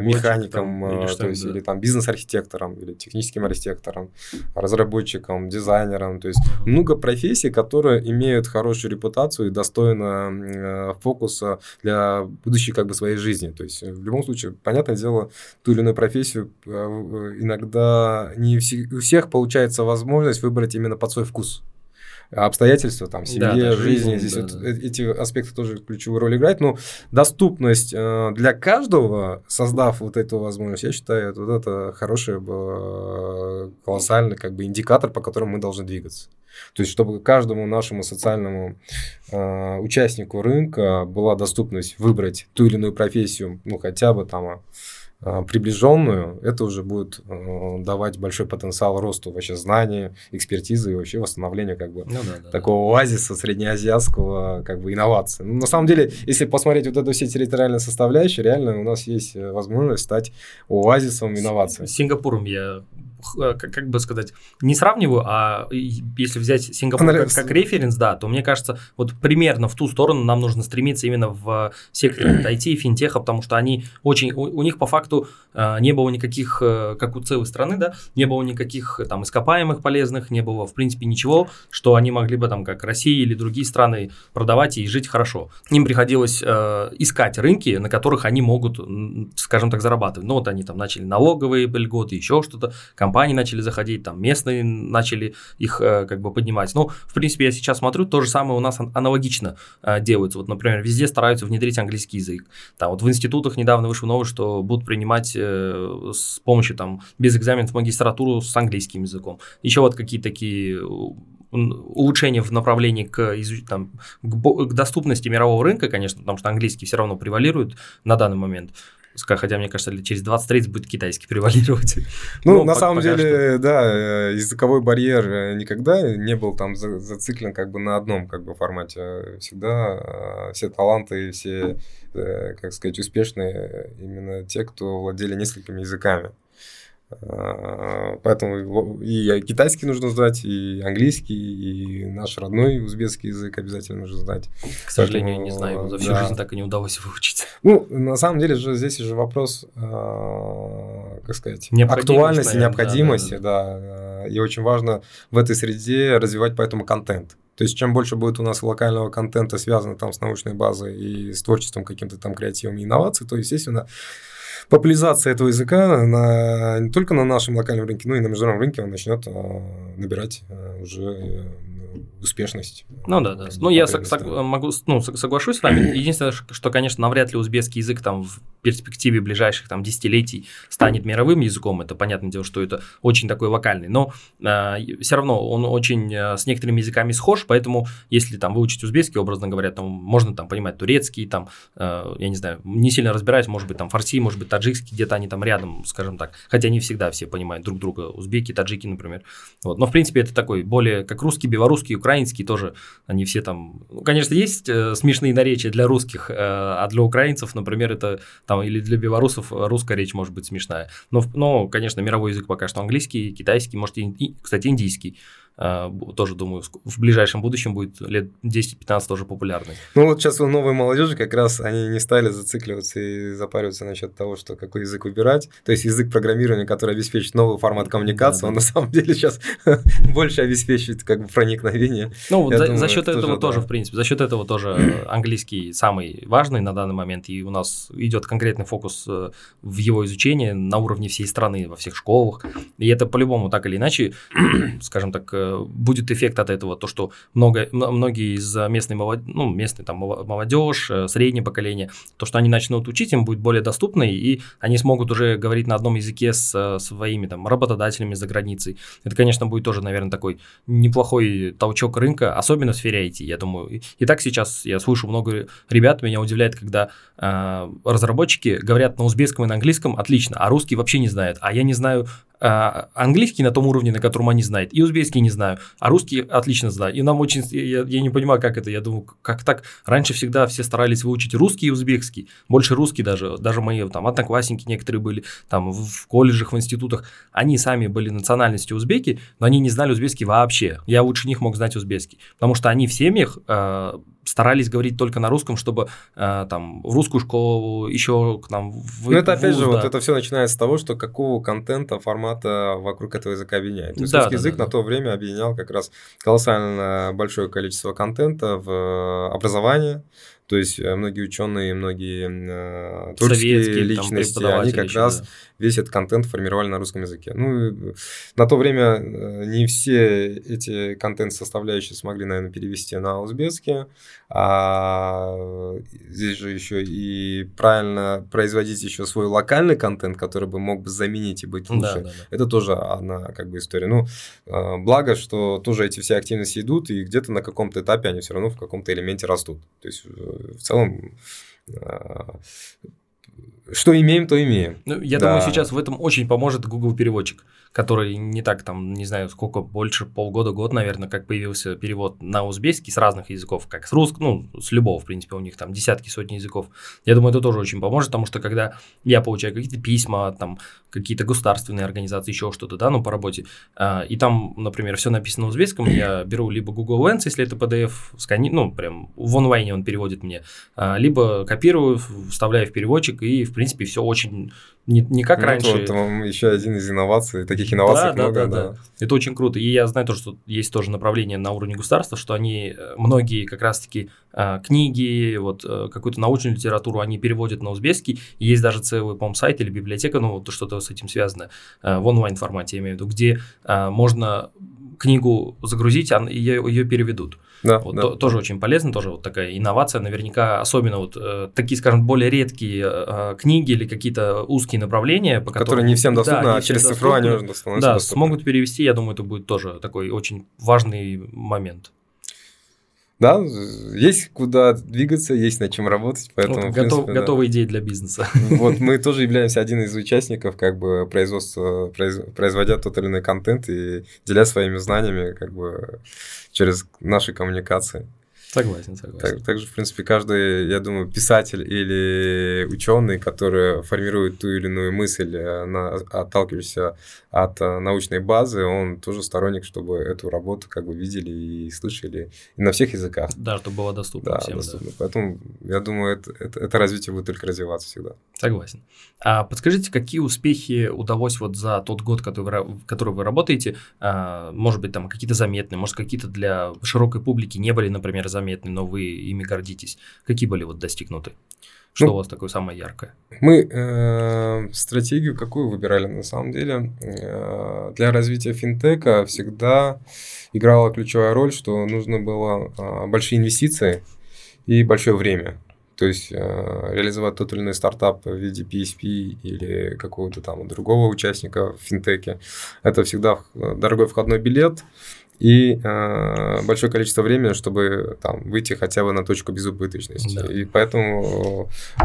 механиком, то есть или там бизнес-архитектором, или техническим архитектором, разработчиком, дизайнером. То есть много профессий, которые имеют хорошую репутацию и достойно фокуса для будущей как бы своей жизни. То есть в любом случае, понятное дело, ту или иную профессию иногда не у всех получается возможность выбрать именно под свой вкус. Обстоятельства, там, семья, да, жизнь, жизнь, здесь да, вот да. эти аспекты тоже ключевую роль играют, но доступность э, для каждого, создав вот эту возможность, я считаю, вот это хороший э, колоссальный как бы индикатор, по которому мы должны двигаться. То есть, чтобы каждому нашему социальному э, участнику рынка была доступность выбрать ту или иную профессию, ну, хотя бы там... приближенную, это уже будет э, давать большой потенциал росту вообще знаний, экспертизы и вообще восстановлению как бы ну, да, такого да, оазиса да. среднеазиатского как бы инноваций. Ну, на самом деле, если посмотреть вот эту все территориальные составляющие, реально у нас есть возможность стать оазисом инноваций. С Сингапуром я как бы сказать, не сравниваю, а если взять Сингапур как, как референс, да, то мне кажется, вот примерно в ту сторону нам нужно стремиться именно в секторе ай ти и финтеха, потому что они очень, у, у них по факту не было никаких, как у целой страны, да, не было никаких там ископаемых полезных, не было в принципе ничего, что они могли бы там как Россия или другие страны продавать и жить хорошо. Им приходилось э, искать рынки, на которых они могут, скажем так, зарабатывать. Ну вот они там начали налоговые льготы, еще что-то, компании начали заходить, там местные начали их э, как бы поднимать. Ну, в принципе, я сейчас смотрю, то же самое у нас аналогично э, делается. Вот, например, везде стараются внедрить английский язык. Там вот в институтах недавно вышла новость, что будут принимать э, с помощью там без экзаменов магистратуру с английским языком. Еще вот какие-то такие улучшения в направлении к, там, к, к доступности мирового рынка, конечно, потому что английский все равно превалирует на данный момент. хотя, мне кажется, через двадцать-тридцать будет китайский превалировать. Ну, но на самом деле, что... да, языковой барьер никогда не был там зациклен как бы на одном как бы формате. Всегда все таланты, все, как сказать, успешные именно те, кто владели несколькими языками. Поэтому и китайский нужно знать, и английский, и наш родной узбекский язык обязательно нужно знать. К сожалению, поэтому, не знаю, за всю да. жизнь так и не удалось выучить. Ну, на самом деле же здесь уже вопрос, как сказать, актуальности, необходимости, да, да, да. да. И очень важно в этой среде развивать поэтому контент. То есть, чем больше будет у нас локального контента, связанного там с научной базой и с творчеством каким-то там креативом и инновацией, то, естественно, популяризация этого языка на, не только на нашем локальном рынке, но и на международном рынке он начнет а, набирать а, уже а, успешность. Ну да, да. Ну я сог, сог, могу, ну, соглашусь с вами. Единственное, что, конечно, навряд ли узбекский язык там в перспективе ближайших там, десятилетий станет мировым языком. Это понятное дело, что это очень такой локальный. Но э, все равно он очень э, с некоторыми языками схож, поэтому если там выучить узбекский, образно говоря, там, можно там понимать турецкий, там, э, я не знаю, не сильно разбираюсь, может быть, там фарси, может быть, таджикский, где-то они там рядом, скажем так. Хотя не всегда все понимают друг друга, узбеки, таджики, например. Вот. Но, в принципе, это такой более как русский, белорусский, украинский тоже. Они все там... Ну, конечно, есть э, смешные наречия для русских, э, а для украинцев, например, это... Или для белорусов русская речь может быть смешная. Но, но, конечно, мировой язык пока что английский, китайский, может, и, кстати, индийский. Тоже, думаю, в ближайшем будущем будет лет десять-пятнадцать тоже популярный. Ну, вот сейчас у новой молодежи как раз они не стали зацикливаться и запариваться насчет того, что какой язык выбирать. То есть, язык программирования, который обеспечит новый формат коммуникации, да, он да. на самом деле сейчас больше обеспечивает как бы проникновение. Ну, за, думаю, за счет это этого тоже, да. в принципе, за счет этого тоже английский самый важный на данный момент. И у нас идет конкретный фокус в его изучении на уровне всей страны, во всех школах. И это по-любому так или иначе, скажем так, будет эффект от этого, то, что много, многие из местной, молод... ну, местной там, молодежь, среднее поколение, то, что они начнут учить, им будет более доступно, и они смогут уже говорить на одном языке с своими там, работодателями за границей. Это, конечно, будет тоже, наверное, такой неплохой толчок рынка, особенно в сфере ай ти, я думаю. И так сейчас я слышу много ребят, меня удивляет, когда э, разработчики говорят на узбекском и на английском отлично, а русский вообще не знают, а я не знаю... А английский на том уровне, на котором они знают, и узбекский не знаю, а русский отлично знаю. И нам очень, я, я не понимаю, как это, я думаю, как так? Раньше всегда все старались выучить русский и узбекский, больше русский даже, даже мои там одноклассники некоторые были, там в колледжах, в институтах, они сами были национальностью узбеки, но они не знали узбекский вообще. Я лучше них мог знать узбекский, потому что они в семьях э, старались говорить только на русском, чтобы э, там в русскую школу еще к нам... В, ну это вуз, опять же, да. вот это все начинается с того, что какого контента, формата вокруг этого языка объединяет. То есть, да, русский да, язык да, на то да. время объединял как раз колоссально большое количество контента в образовании. То есть, многие ученые, многие творческие советские личности, они как еще, раз да. весь этот контент формировали на русском языке. Ну, на то время не все эти контент-составляющие смогли, наверное, перевести на узбекский. А здесь же еще и правильно производить еще свой локальный контент, который бы мог бы заменить и быть лучше. Да, да, да. Это тоже одна как бы история. Ну, благо, что тоже эти все активности идут, и где-то на каком-то этапе они все равно в каком-то элементе растут. То есть, в целом, что имеем, то имеем. Ну, я да. думаю, сейчас в этом очень поможет Google переводчик, который не так там, не знаю, сколько, больше полгода, год, наверное, как появился перевод на узбекский с разных языков, как с русского, ну, с любого, в принципе, у них там десятки, сотни языков. Я думаю, это тоже очень поможет, потому что когда я получаю какие-то письма, там, какие-то государственные организации, еще что-то, да, ну, по работе, э, и там, например, все написано на узбекском, я беру либо Google Lens, если это пи ди эф, скани... ну, прям в онлайне он переводит мне, э, либо копирую, вставляю в переводчик, и, в принципе, все очень не, не как ну, раньше. Это еще один из инноваций, таких инноваций да, много. Да, да, да. Это очень круто. И я знаю, то, что есть тоже направление на уровне государства, что они многие как раз-таки книги, вот какую-то научную литературу они переводят на узбекский. И есть даже целый, по-моему, сайт или библиотека, ну, вот что-то с этим связано, в онлайн-формате, я имею в виду, где можно... книгу загрузить, а ее, ее переведут. Да, вот, да. То, тоже очень полезно, тоже вот такая инновация. Наверняка, особенно вот э, такие, скажем, более редкие э, книги или какие-то узкие направления, по которые которым, не всем доступны, да, а через цифрование нужно становится да, доступно. Смогут перевести, я думаю, это будет тоже такой очень важный момент. Да, есть куда двигаться, есть над чем работать, поэтому... Вот, готов, принципе, готовые да. идеи для бизнеса. Вот мы тоже являемся один из участников, как бы, производства, произ, производя тот или иной контент и деля своими знаниями, как бы, через наши коммуникации. Согласен, согласен. Так, также, в принципе, каждый, я думаю, писатель или ученый, который формирует ту или иную мысль, отталкиваясь от научной базы, он тоже сторонник, чтобы эту работу как бы видели и слышали и на всех языках. Да, чтобы было доступно да, всем. Доступно. Да. Поэтому, я думаю, это, это, это развитие будет только развиваться всегда. Согласен. А подскажите, какие успехи удалось вот за тот год, который вы, который вы работаете, а, может быть, там какие-то заметные, может, какие-то для широкой публики не были, например, заметны? Заметны, но вы ими гордитесь. Какие были вот достигнуты? Что ну, у вас такое самое яркое? Мы э, стратегию какую выбирали на самом деле? Э, для развития финтека всегда играла ключевая роль, что нужно было э, большие инвестиции и большое время. То есть э, реализовать тот или иной стартап в виде пи эс пи или какого-то там другого участника в финтеке. Это всегда дорогой входной билет. И э, большое количество времени, чтобы там, выйти хотя бы на точку безубыточности. Да. И поэтому э,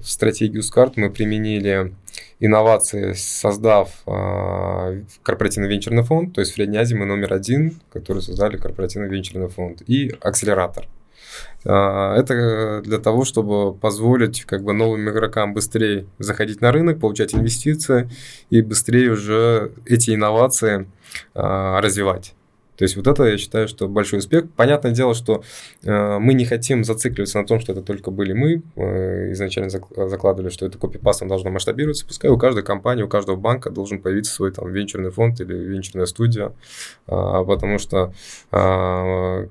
в стратегии Uzcard мы применили инновации, создав э, корпоративный венчурный фонд. То есть в Средней Азии мы номер один, который создали корпоративный венчурный фонд. И акселератор. Э, это для того, чтобы позволить как бы, новым игрокам быстрее заходить на рынок, получать инвестиции и быстрее уже эти инновации э, развивать. То есть вот это, я считаю, что большой успех. Понятное дело, что э, мы не хотим зацикливаться на том, что это только были мы. Э, изначально закладывали, что это копипастом должно масштабироваться. Пускай у каждой компании, у каждого банка должен появиться свой там, венчурный фонд или венчурная студия. Э, потому что э,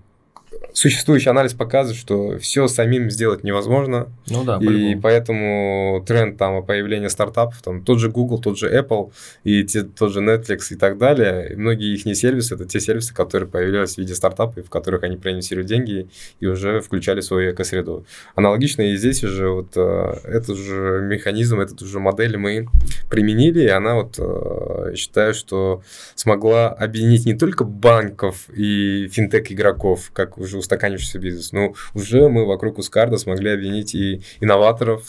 существующий анализ показывает, что все самим сделать невозможно. Ну да, и поэтому тренд там, появления стартапов, там, тот же Google, тот же Apple, и те, тот же Netflix и так далее, и многие их сервисы, это те сервисы, которые появлялись в виде стартапов, в которых они приносили деньги и уже включали свою экосреду. Аналогично и здесь уже вот этот же механизм, эту же модель мы применили, и она вот, я считаю, что смогла объединить не только банков и финтек-игроков, как уже устаканившийся бизнес. Но уже мы вокруг Uzcard смогли объединить и инноваторов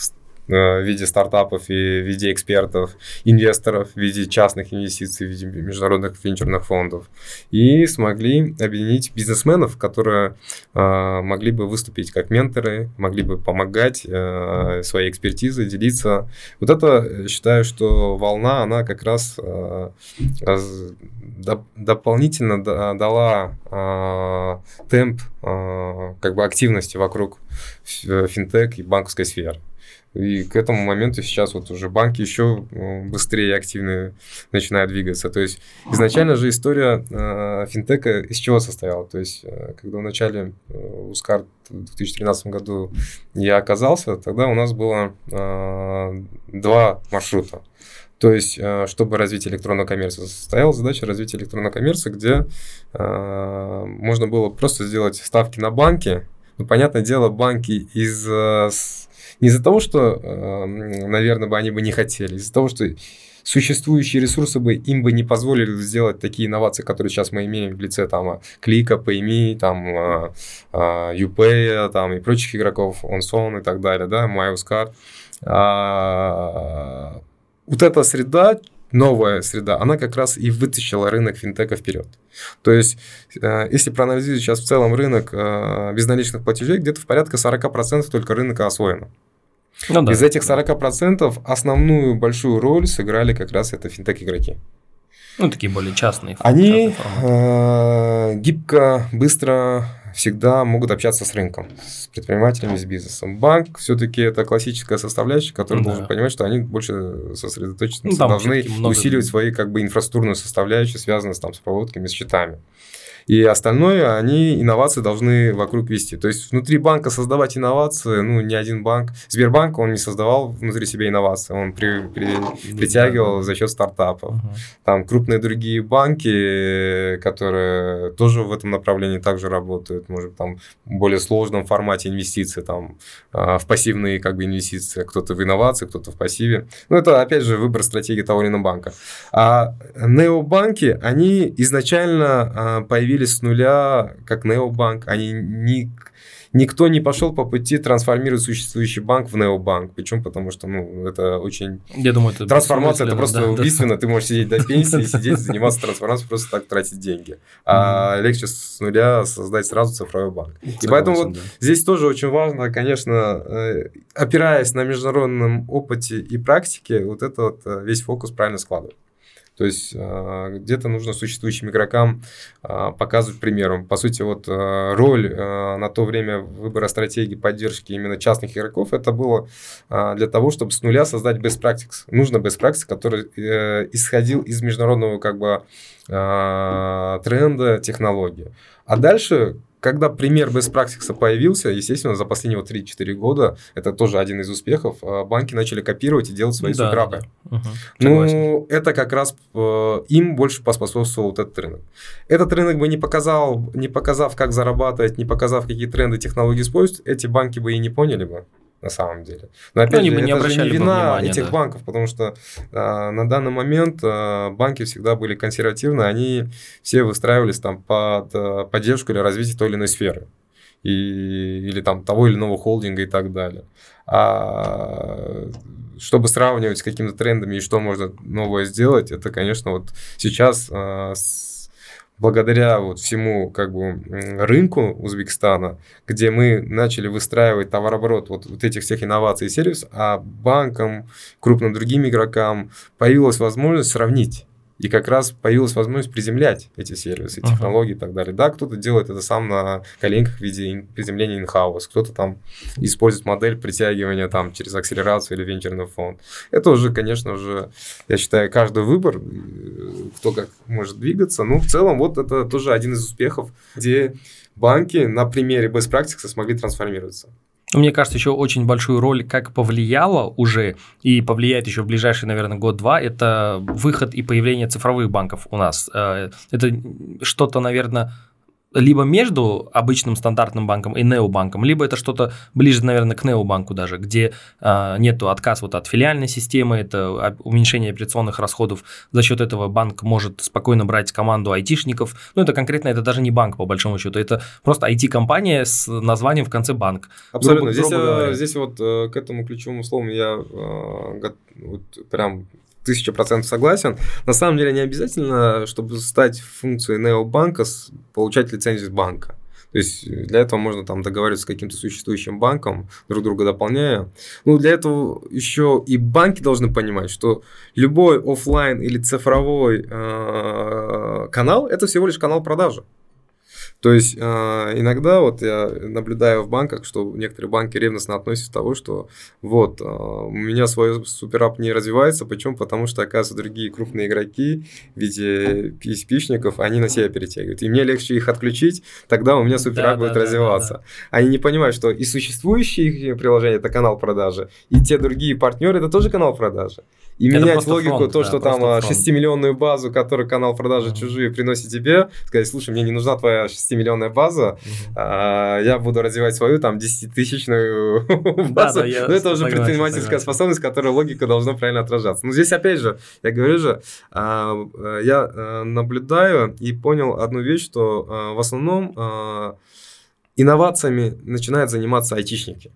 в виде стартапов, и в виде экспертов, инвесторов в виде частных инвестиций, в виде международных венчурных фондов. И смогли объединить бизнесменов, которые э, могли бы выступить как менторы, могли бы помогать э, своей экспертизой, делиться. Вот это, считаю, что волна, она как раз э, доп- дополнительно д- дала э, темп э, как бы активности вокруг финтек и банковской сферы. И к этому моменту сейчас вот уже банки еще быстрее и активно начинают двигаться. То есть изначально же история э, финтека из чего состояла? То есть э, когда в начале Uzcard э, в две тысячи тринадцатом году я оказался, тогда у нас было э, два маршрута. То есть, чтобы развитие электронного коммерции состояла задача развития электронного коммерции, где э, можно было просто сделать ставки на банки. Ну, понятное дело, банки из... не из-за того, что, наверное, бы они бы не хотели, из-за того, что существующие ресурсы бы им бы не позволили сделать такие инновации, которые сейчас мы имеем в лице там Клика, PayMe, там UPay, там и прочих игроков, OnSon и так далее, да, MyUZCard. А, вот эта среда, новая среда, она как раз и вытащила рынок финтека вперед. То есть, если проанализировать сейчас в целом рынок безналичных платежей, где-то в порядка сорок процентов только рынка освоено. Ну, да. Из этих сорок процентов основную большую роль сыграли как раз это финтек-игроки. Ну, такие более частные. Они гибко, быстро... всегда могут общаться с рынком, с предпринимателями, с бизнесом. Банк все-таки это классическая составляющая, которая да. должен понимать, что они больше сосредоточены, ну, должны усиливать свои как бы инфраструктурную составляющую, связанную с, там, с проводками, с счетами. И остальное они инновации должны вокруг вести. То есть внутри банка создавать инновации, ну, ни один банк. Сбербанк, он не создавал внутри себя инновации, он при, при, притягивал за счет стартапов. Uh-huh. Там крупные другие банки, которые тоже в этом направлении также работают, может, там в более сложном формате инвестиций, там, в пассивные как бы инвестиции, кто-то в инновации, кто-то в пассиве. Ну, это, опять же, выбор стратегии того или иного банка. А необанки, они изначально появились запустили с нуля, как Необанк. Они не... Никто не пошел по пути трансформировать существующий банк в Необанк. Почему? Потому что, ну, это очень... Я думаю, это... Трансформация – это просто да, убийственно. Да. Ты можешь сидеть до пенсии, сидеть, заниматься трансформацией, просто так тратить деньги. А mm-hmm. легче с нуля создать сразу цифровой банк. Согласен, и поэтому вот да. здесь тоже очень важно, конечно, опираясь на международном опыте и практике, вот этот вот весь фокус правильно складывать. То есть где-то нужно существующим игрокам показывать примером. По сути, вот роль на то время выбора стратегии поддержки именно частных игроков, это было для того, чтобы с нуля создать best practice. Нужно best practice, который исходил из международного как бы тренда, технологии. А дальше... Когда пример best practice появился, естественно, за последние вот три-четыре года, это тоже один из успехов, банки начали копировать и делать свои да, суперапы. Да. Угу. Ну, это как раз им больше поспособствовал вот этот рынок. Этот рынок бы не показал, не показав, как зарабатывать, не показав, какие тренды технологии используют, эти банки бы и не поняли бы. На самом деле. Но опять ну, же, не это же не вина внимания, этих да. банков, потому что а, на данный момент а, банки всегда были консервативны, они все выстраивались там под а, поддержку или развитие той или иной сферы, и, или там того или иного холдинга и так далее. А чтобы сравнивать с какими-то трендами и что можно новое сделать, это, конечно, вот сейчас а, с благодаря вот всему как бы рынку Узбекистана, где мы начали выстраивать товарооборот вот, вот этих всех инноваций и сервисов, а банкам, крупным другим игрокам появилась возможность сравнить. И как раз появилась возможность приземлять эти сервисы, uh-huh. технологии и так далее. Да, кто-то делает это сам на коленках в виде приземления in-house, кто-то там использует модель притягивания там, через акселерацию или венчурный фонд. Это уже, конечно же, я считаю, каждый выбор, кто как может двигаться. Ну, в целом, вот это тоже один из успехов, где банки на примере best practices смогли трансформироваться. Мне кажется, еще очень большую роль, как повлияло уже и повлияет еще в ближайший, наверное, год-два, это выход и появление цифровых банков у нас. Это что-то, наверное, либо между обычным стандартным банком и необанком, либо это что-то ближе, наверное, к необанку даже, где нет отказ вот от филиальной системы, это уменьшение операционных расходов. За счет этого банк может спокойно брать команду айтишников. Ну, это конкретно, это даже не банк, по большому счету, это просто ай ти-компания с названием в конце банк. Абсолютно. Грубо, грубо здесь, здесь вот к этому ключевому слову я вот прям... тысяча процентов согласен. На самом деле не обязательно, чтобы стать функцией необанка, получать лицензию банка. То есть для этого можно там договариваться с каким-то существующим банком, друг друга дополняя. Ну, для этого еще и банки должны понимать, что любой офлайн или цифровой э, канал – это всего лишь канал продажи. То есть э, иногда вот я наблюдаю в банках, что некоторые банки ревностно относятся к тому, что вот э, у меня свой суперап не развивается. Почему? Потому что, оказывается, другие крупные игроки в виде пи эс пи-шников, они на себя перетягивают. И мне легче их отключить, тогда у меня суперап да, будет да, развиваться. Да, да, да. Они не понимают, что и существующие их приложения – это канал продажи, и те другие партнеры – это тоже канал продажи. И это менять логику, фронт, то, да, что там шестимиллионную базу, которую канал продажи чужие приносит тебе, сказать, слушай, мне не нужна твоя шестимиллионная база, угу. а, я буду развивать свою там десятитысячную базу. Да, да, но это уже предпринимательская согласен. способность, которая логика должна правильно отражаться. Но здесь опять же, я говорю же, а, я а, наблюдаю и понял одну вещь, что а, в основном а, инновациями начинают заниматься айтишники.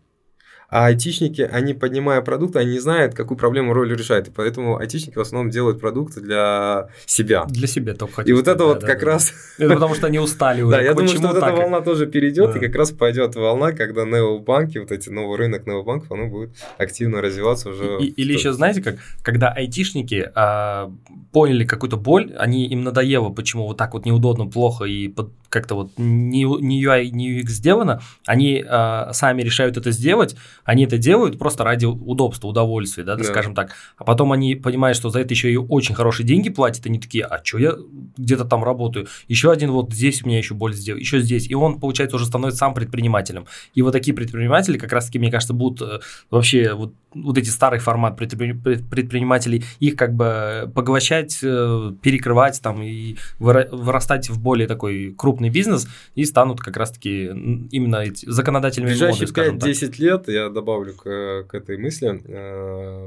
А айтишники, они, поднимая продукты, они не знают, какую проблему роль решает. И поэтому айтишники в основном делают продукты для себя. Для себя только хотят. И вот это да, вот да, как да. раз... Это потому что они устали уже. Да, я думаю, что вот эта волна тоже перейдет, да. и как раз пойдет волна, когда необанки, вот эти новый рынок необанков, оно будет активно развиваться уже. И, или еще, знаете, как, когда айтишники а, поняли какую-то боль, они им надоело, почему вот так вот неудобно, плохо и под, как-то вот не, не ю ай, не ю экс сделано, они а, сами решают это сделать. Они это делают просто ради удобства, удовольствия, да, да, скажем так. А потом они понимают, что за это еще и очень хорошие деньги платят. Они такие, а что я где-то там работаю? Еще один вот здесь у меня еще боль сделал, еще здесь. И он, получается, уже становится сам предпринимателем. И вот такие предприниматели, как раз-таки, мне кажется, будут вообще вот, вот эти старый формат предпринимателей, их как бы поглощать, перекрывать там и вырастать в более такой крупный бизнес. И станут как раз-таки именно эти законодательными моды, скажем так. В ближайшие пять-десять лет я добавлю к, к этой мысли,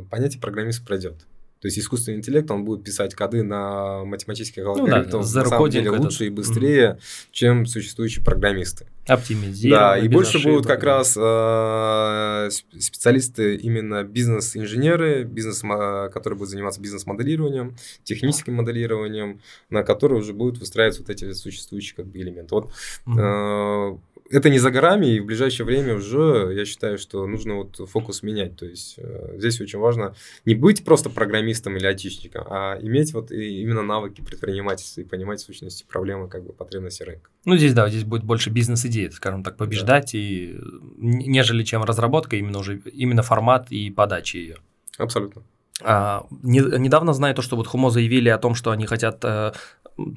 понятие программист пройдет. То есть искусственный интеллект, он будет писать коды на математических алгоритмах, ну, да, на самом деле лучше этот. и быстрее, угу. чем существующие программисты. Оптимизировать. Да, и больше ошибок, будут как да. раз э, специалисты, именно бизнес-инженеры, бизнес, которые будут заниматься бизнес-моделированием, техническим моделированием, на которые уже будут выстраиваться вот эти существующие как бы, элементы. Вот, угу. э, это не за горами, и в ближайшее время уже, я считаю, что нужно вот фокус менять. То есть э, здесь очень важно не быть просто программистом или айтишником, а иметь вот и именно навыки предпринимательства и понимать в сущности проблемы, как бы потребности рынка. Ну здесь, да, здесь будет больше бизнес-идеи, скажем так, побеждать, да. и, нежели чем разработка, именно, уже, именно формат и подача ее. Абсолютно. А, не, недавно знаю то, что вот Хумо заявили о том, что они хотят... Э,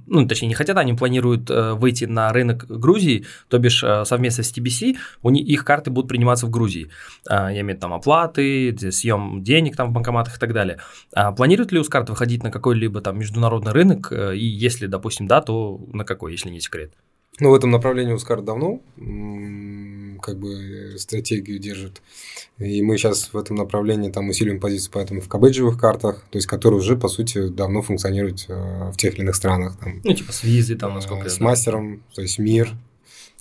ну, точнее, не хотят, они планируют э, выйти на рынок Грузии, то бишь э, совместно с ти би си, у них, их карты будут приниматься в Грузии. Э, я имею в виду там оплаты, съем денег там в банкоматах и так далее. А планирует ли Uzcard выходить на какой-либо там международный рынок? Э, и если, допустим, да, то на какой, если не секрет? Ну, в этом направлении Uzcard давно как бы стратегию держит. И мы сейчас в этом направлении там усиливаем позицию, поэтому в кабеджевых картах, то есть которые уже, по сути, давно функционируют в тех или иных странах. Там, ну, типа с Visa, там, насколько я знаю. С мастером, то есть Mir,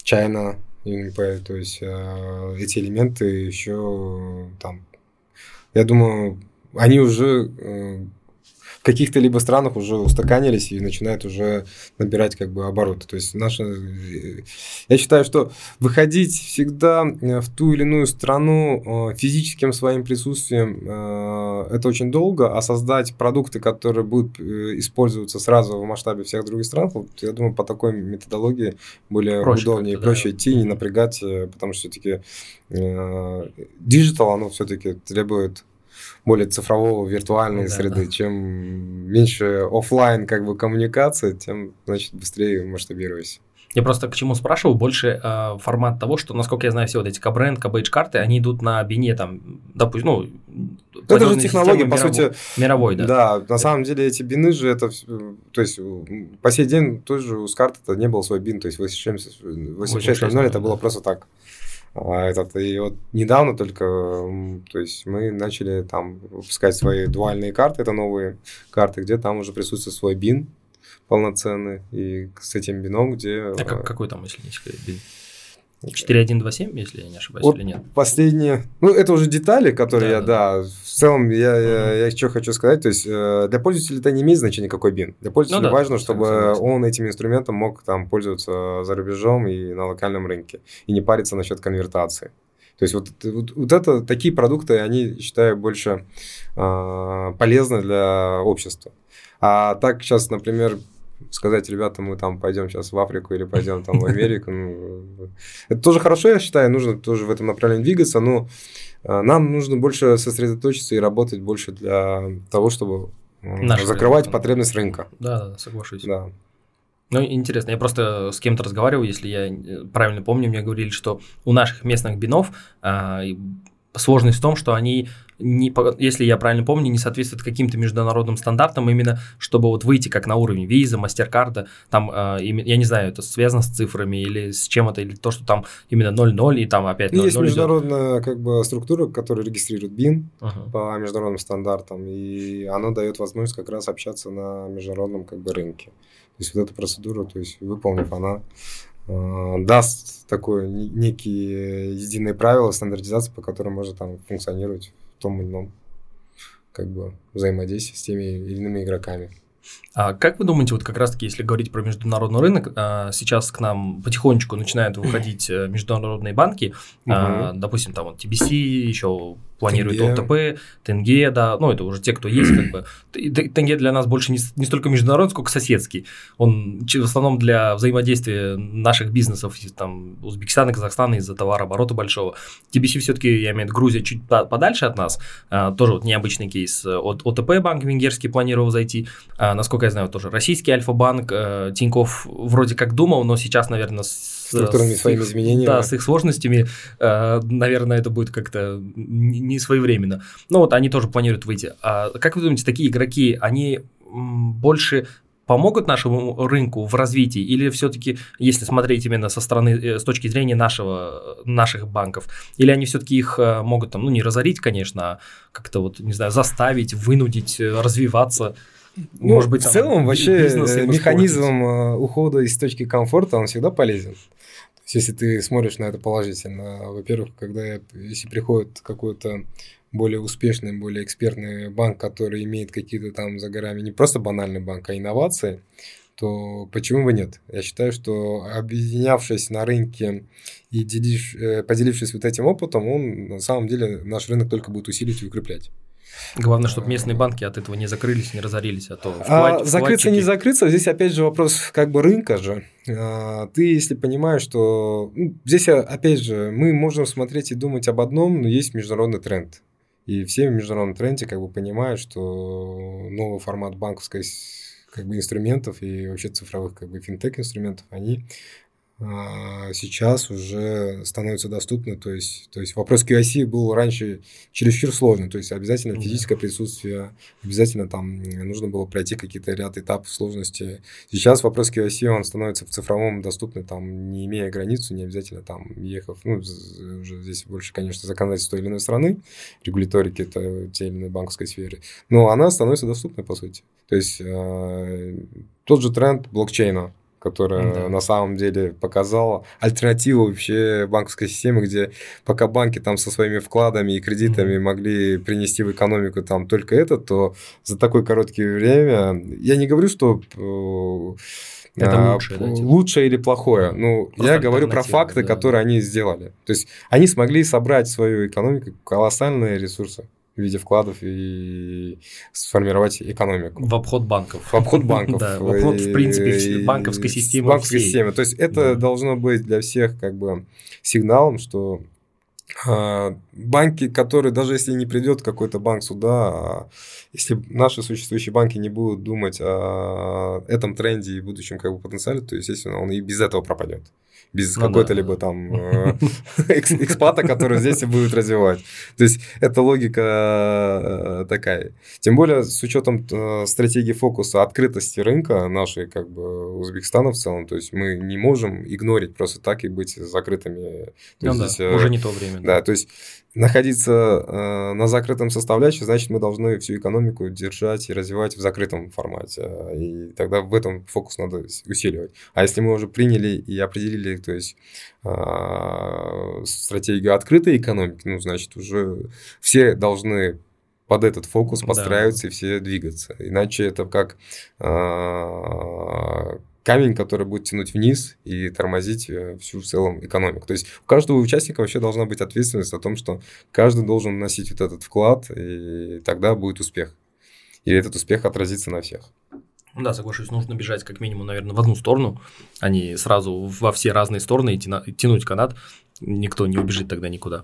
China, Union Pay, то есть эти элементы еще там, я думаю, они уже... в каких-то либо странах уже устаканились и начинают уже набирать как бы обороты. То есть наши... Я считаю, что выходить всегда в ту или иную страну физическим своим присутствием это очень долго, а создать продукты, которые будут использоваться сразу в масштабе всех других стран, вот, я думаю, по такой методологии более проще удобнее и проще да. идти, не напрягать, потому что все-таки диджитал, оно все-таки требует более цифрового, виртуальной да, среды. Да. Чем меньше офлайн как бы коммуникации, тем, значит, быстрее масштабируйся. Я просто к чему спрашиваю, больше э, формат того, что, насколько я знаю, все вот эти кабренд, кабэдж-карты, они идут на бине, там, допустим, ну... Это же технология, по мировой, сути... Мировой, да. Да, на это. самом деле эти бины же, это... То есть, по сей день тоже у Uzcard это не был свой бин, то есть, восемь шесть ноль ноль это да. было просто так. Этот, и вот недавно только, то есть мы начали там выпускать свои дуальные карты, это новые карты, где там уже присутствует свой бин полноценный, и с этим бином, где... А как, какой там, если не секрет, бин? четыре один два семь, если я не ошибаюсь, вот или нет? Последние... Ну, это уже детали, которые да, я, да, да, в целом я, я, я что хочу сказать, то есть для пользователя это не имеет значения, какой бин. Для пользователя ну, важно, да, чтобы согласен. он этим инструментом мог там пользоваться за рубежом и на локальном рынке, и не париться насчет конвертации. То есть вот, вот, вот это, такие продукты, они, считаю, больше э, полезны для общества. А так сейчас, например... Сказать, ребята, мы там пойдем сейчас в Африку или пойдем там в Америку. Ну, это тоже хорошо, я считаю, нужно тоже в этом направлении двигаться, но нам нужно больше сосредоточиться и работать больше для того, чтобы Наш закрывать рынок. потребность рынка. Да, да, соглашусь. Да. Ну, интересно, я просто с кем-то разговаривал, если я правильно помню, мне говорили, что у наших местных бинов а, сложность в том, что они... Не, если я правильно помню, не соответствует каким-то международным стандартам, именно чтобы вот выйти как на уровень Visa, MasterCard, там, э, я не знаю, это связано с цифрами или с чем это, или то, что там именно ноль ноль и там опять ноль ноль. Есть международная как бы, структура, которая регистрирует бин uh-huh. по международным стандартам, и она дает возможность как раз общаться на международном как бы, рынке. То есть вот эта процедура, то есть выполнив, она э, даст такое некие единые правила стандартизации, по которым можно там функционировать в том или ином как бы, взаимодействии с теми или иными игроками. А как вы думаете, вот как раз-таки, если говорить про международный рынок, а, сейчас к нам потихонечку начинают выходить международные банки, угу. а, допустим, там вот ти би си, еще планирует ОТП, Тенге, да, ну это уже те, кто есть, как бы. Тенге для нас больше не, не столько международный, сколько соседский. Он в основном для взаимодействия наших бизнесов, там, Узбекистана, Казахстана из-за товарооборота большого. ти би си все-таки, я имею в виду, Грузия чуть подальше от нас, а, тоже вот необычный кейс. От ОТП банк венгерский планировал зайти, а, насколько я знаю, тоже российский Альфа-банк, а, Тинькофф вроде как думал, но сейчас, наверное, с структурными своими изменениями. Да, с их сложностями, а, наверное, это будет как-то не своевременно. Но вот они тоже планируют выйти. А как вы думаете, такие игроки, они больше помогут нашему рынку в развитии, или все-таки, если смотреть именно со стороны, с точки зрения нашего, наших банков, или они все-таки их могут там, ну, не разорить, конечно, а как-то вот, не знаю, заставить, вынудить развиваться? Ну, может быть, в целом вообще механизм ухода из точки комфорта, он всегда полезен. То есть, если ты смотришь на это положительно, во-первых, когда если приходит какой-то более успешный, более экспертный банк, который имеет какие-то там за горами не просто банальный банк, а инновации, то почему бы нет? Я считаю, что объединявшись на рынке и поделившись вот этим опытом, он на самом деле наш рынок только будет усилить и укреплять. Главное, чтобы местные банки от этого не закрылись, не разорились, а то вкладчики... А закрыться, не закрыться, здесь опять же вопрос как бы рынка же. Ты, если понимаешь, что... Ну, здесь, опять же, мы можем смотреть и думать об одном, но есть международный тренд. И все в международном тренде как бы понимают, что новый формат банковской как бы инструментов и вообще цифровых как бы финтех-инструментов, они... сейчас уже становится доступно, то есть, то есть вопрос кью ай си был раньше чересчур сложный, то есть обязательно физическое присутствие, обязательно там нужно было пройти какие-то ряд этапов сложности. Сейчас вопрос кью ай си, он становится в цифровом доступным, там, не имея границу, не обязательно там ехав, ну, уже здесь больше, конечно, законодательство той или иной страны, регуляторики это те или иной банковской сферы, но она становится доступной, по сути. То есть э, тот же тренд блокчейна, которая да. на самом деле показала альтернативу вообще банковской системе, где пока банки там со своими вкладами и кредитами mm-hmm. могли принести в экономику там только это, то за такое короткое время, я не говорю, что это лучше, а, да, лучше или плохое, ну я говорю про факты, да. которые они сделали. То есть они смогли собрать свою экономику, колоссальные ресурсы в виде вкладов и сформировать экономику. В обход банков. В обход банков. Да, в обход, в принципе, банковской системы. Банковской системы. То есть, это должно быть для всех как бы сигналом, что банки, которые, даже если не придет какой-то банк сюда, если наши существующие банки не будут думать о этом тренде и будущем как бы потенциале, то, естественно, он и без этого пропадет. Без ну, какой-то да, либо да. там экспата, который здесь и будет развивать. То есть, это логика такая. Тем более, с учетом стратегии фокуса открытости рынка нашей, как бы, Узбекистана в целом, то есть, мы не можем игнорить просто так и быть закрытыми. Ну, да, здесь, уже не то время. Да, да. То есть, находиться на закрытом составляющем, значит, мы должны всю экономику держать и развивать в закрытом формате. И тогда в этом фокус надо усиливать. А если мы уже приняли и определили, то есть, э, стратегию открытой экономики, ну, значит, уже все должны под этот фокус подстраиваться да. и все двигаться. Иначе это как э, камень, который будет тянуть вниз и тормозить всю в целом экономику. То есть, у каждого участника вообще должна быть ответственность о том, что каждый должен вносить вот этот вклад, и тогда будет успех. И этот успех отразится на всех. Да, соглашусь, нужно бежать как минимум, наверное, в одну сторону, а не сразу во все разные стороны и тянуть канат. Никто не убежит тогда никуда.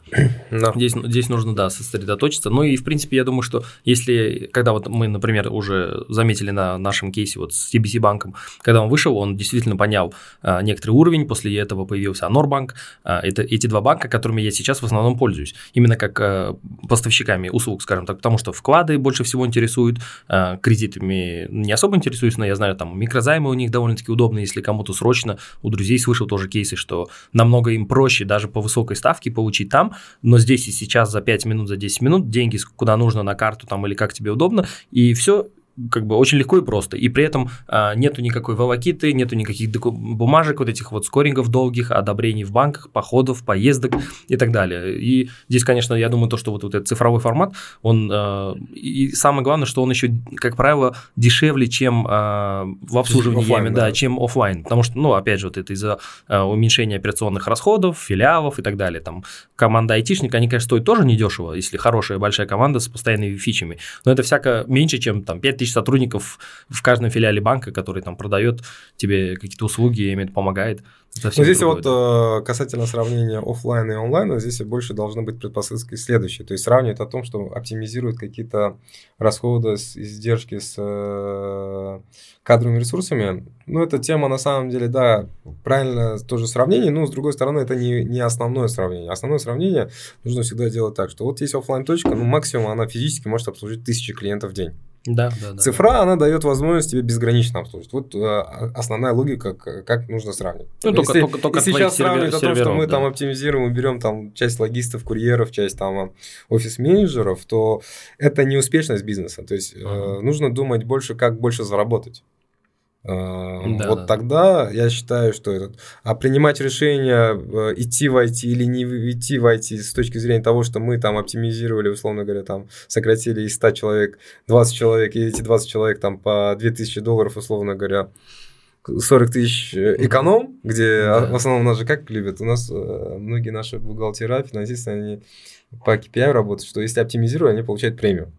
No. Здесь, здесь нужно, да, сосредоточиться. Ну и, в принципе, я думаю, что если, когда вот мы, например, уже заметили на нашем кейсе вот с ти би си банком, когда он вышел, он действительно понял а, некоторый уровень, после этого появился Anor Bank. А, это эти два банка, которыми я сейчас в основном пользуюсь, именно как а, поставщиками услуг, скажем так, потому что вклады больше всего интересуют, а, кредитами не особо интересуюсь, но я знаю, там микрозаймы у них довольно-таки удобные, если кому-то срочно, у друзей слышал тоже кейсы, что намного им проще даже по высокой ставке получить там, но здесь и сейчас за пять минут, за десять минут деньги куда нужно, на карту там или как тебе удобно, и все как бы очень легко и просто, и при этом а, нету никакой волокиты, нету никаких доку- бумажек, вот этих вот скорингов долгих, одобрений в банках, походов, поездок и так далее. И здесь, конечно, я думаю, то, что вот, вот этот цифровой формат, он, а, и самое главное, что он еще, как правило, дешевле, чем а, в обслуживании, оффлайн, да, да, чем офлайн, потому что, ну, опять же, вот это из-за а, уменьшения операционных расходов, филиалов и так далее, там, команда айтишник, они, конечно, стоят тоже недешево, если хорошая большая команда с постоянными фичами, но это всяко меньше, чем, там, пять тысяч сотрудников в каждом филиале банка, который там продает тебе какие-то услуги, им это помогает. Но здесь другое. Вот касательно сравнения офлайна и онлайна, здесь больше должны быть предпосылки следующие. То есть сравнивают о том, что оптимизируют какие-то расходы, издержки с кадровыми ресурсами. Ну, эта тема на самом деле, да, правильно тоже сравнение, но с другой стороны, это не, не основное сравнение. Основное сравнение нужно всегда делать так, что вот есть офлайн точка, ну максимум она физически может обслужить тысячи клиентов в день. Да, да, да. Цифра, она дает возможность тебе безгранично обслуживать. Вот основная логика, как, как нужно сравнивать. Ну, только, если только, только если сейчас сравнивать о том, что мы да. там оптимизируем и берем там, часть логистов, курьеров, часть там, офис-менеджеров, то это не успешность бизнеса. То есть uh-huh. э, нужно думать больше, как больше заработать. Да, вот да. тогда я считаю, что этот, а принимать решение идти в ай ти или не идти в ай ти с точки зрения того, что мы там оптимизировали, условно говоря, там сократили из ста человек двадцать человек, и эти двадцать человек там по две тысячи долларов, условно говоря, сорок тысяч эконом, где да. в основном нас же как любят, у нас многие наши бухгалтера, финансисты, они по кей пи ай работают, что если оптимизируют, они получают премию.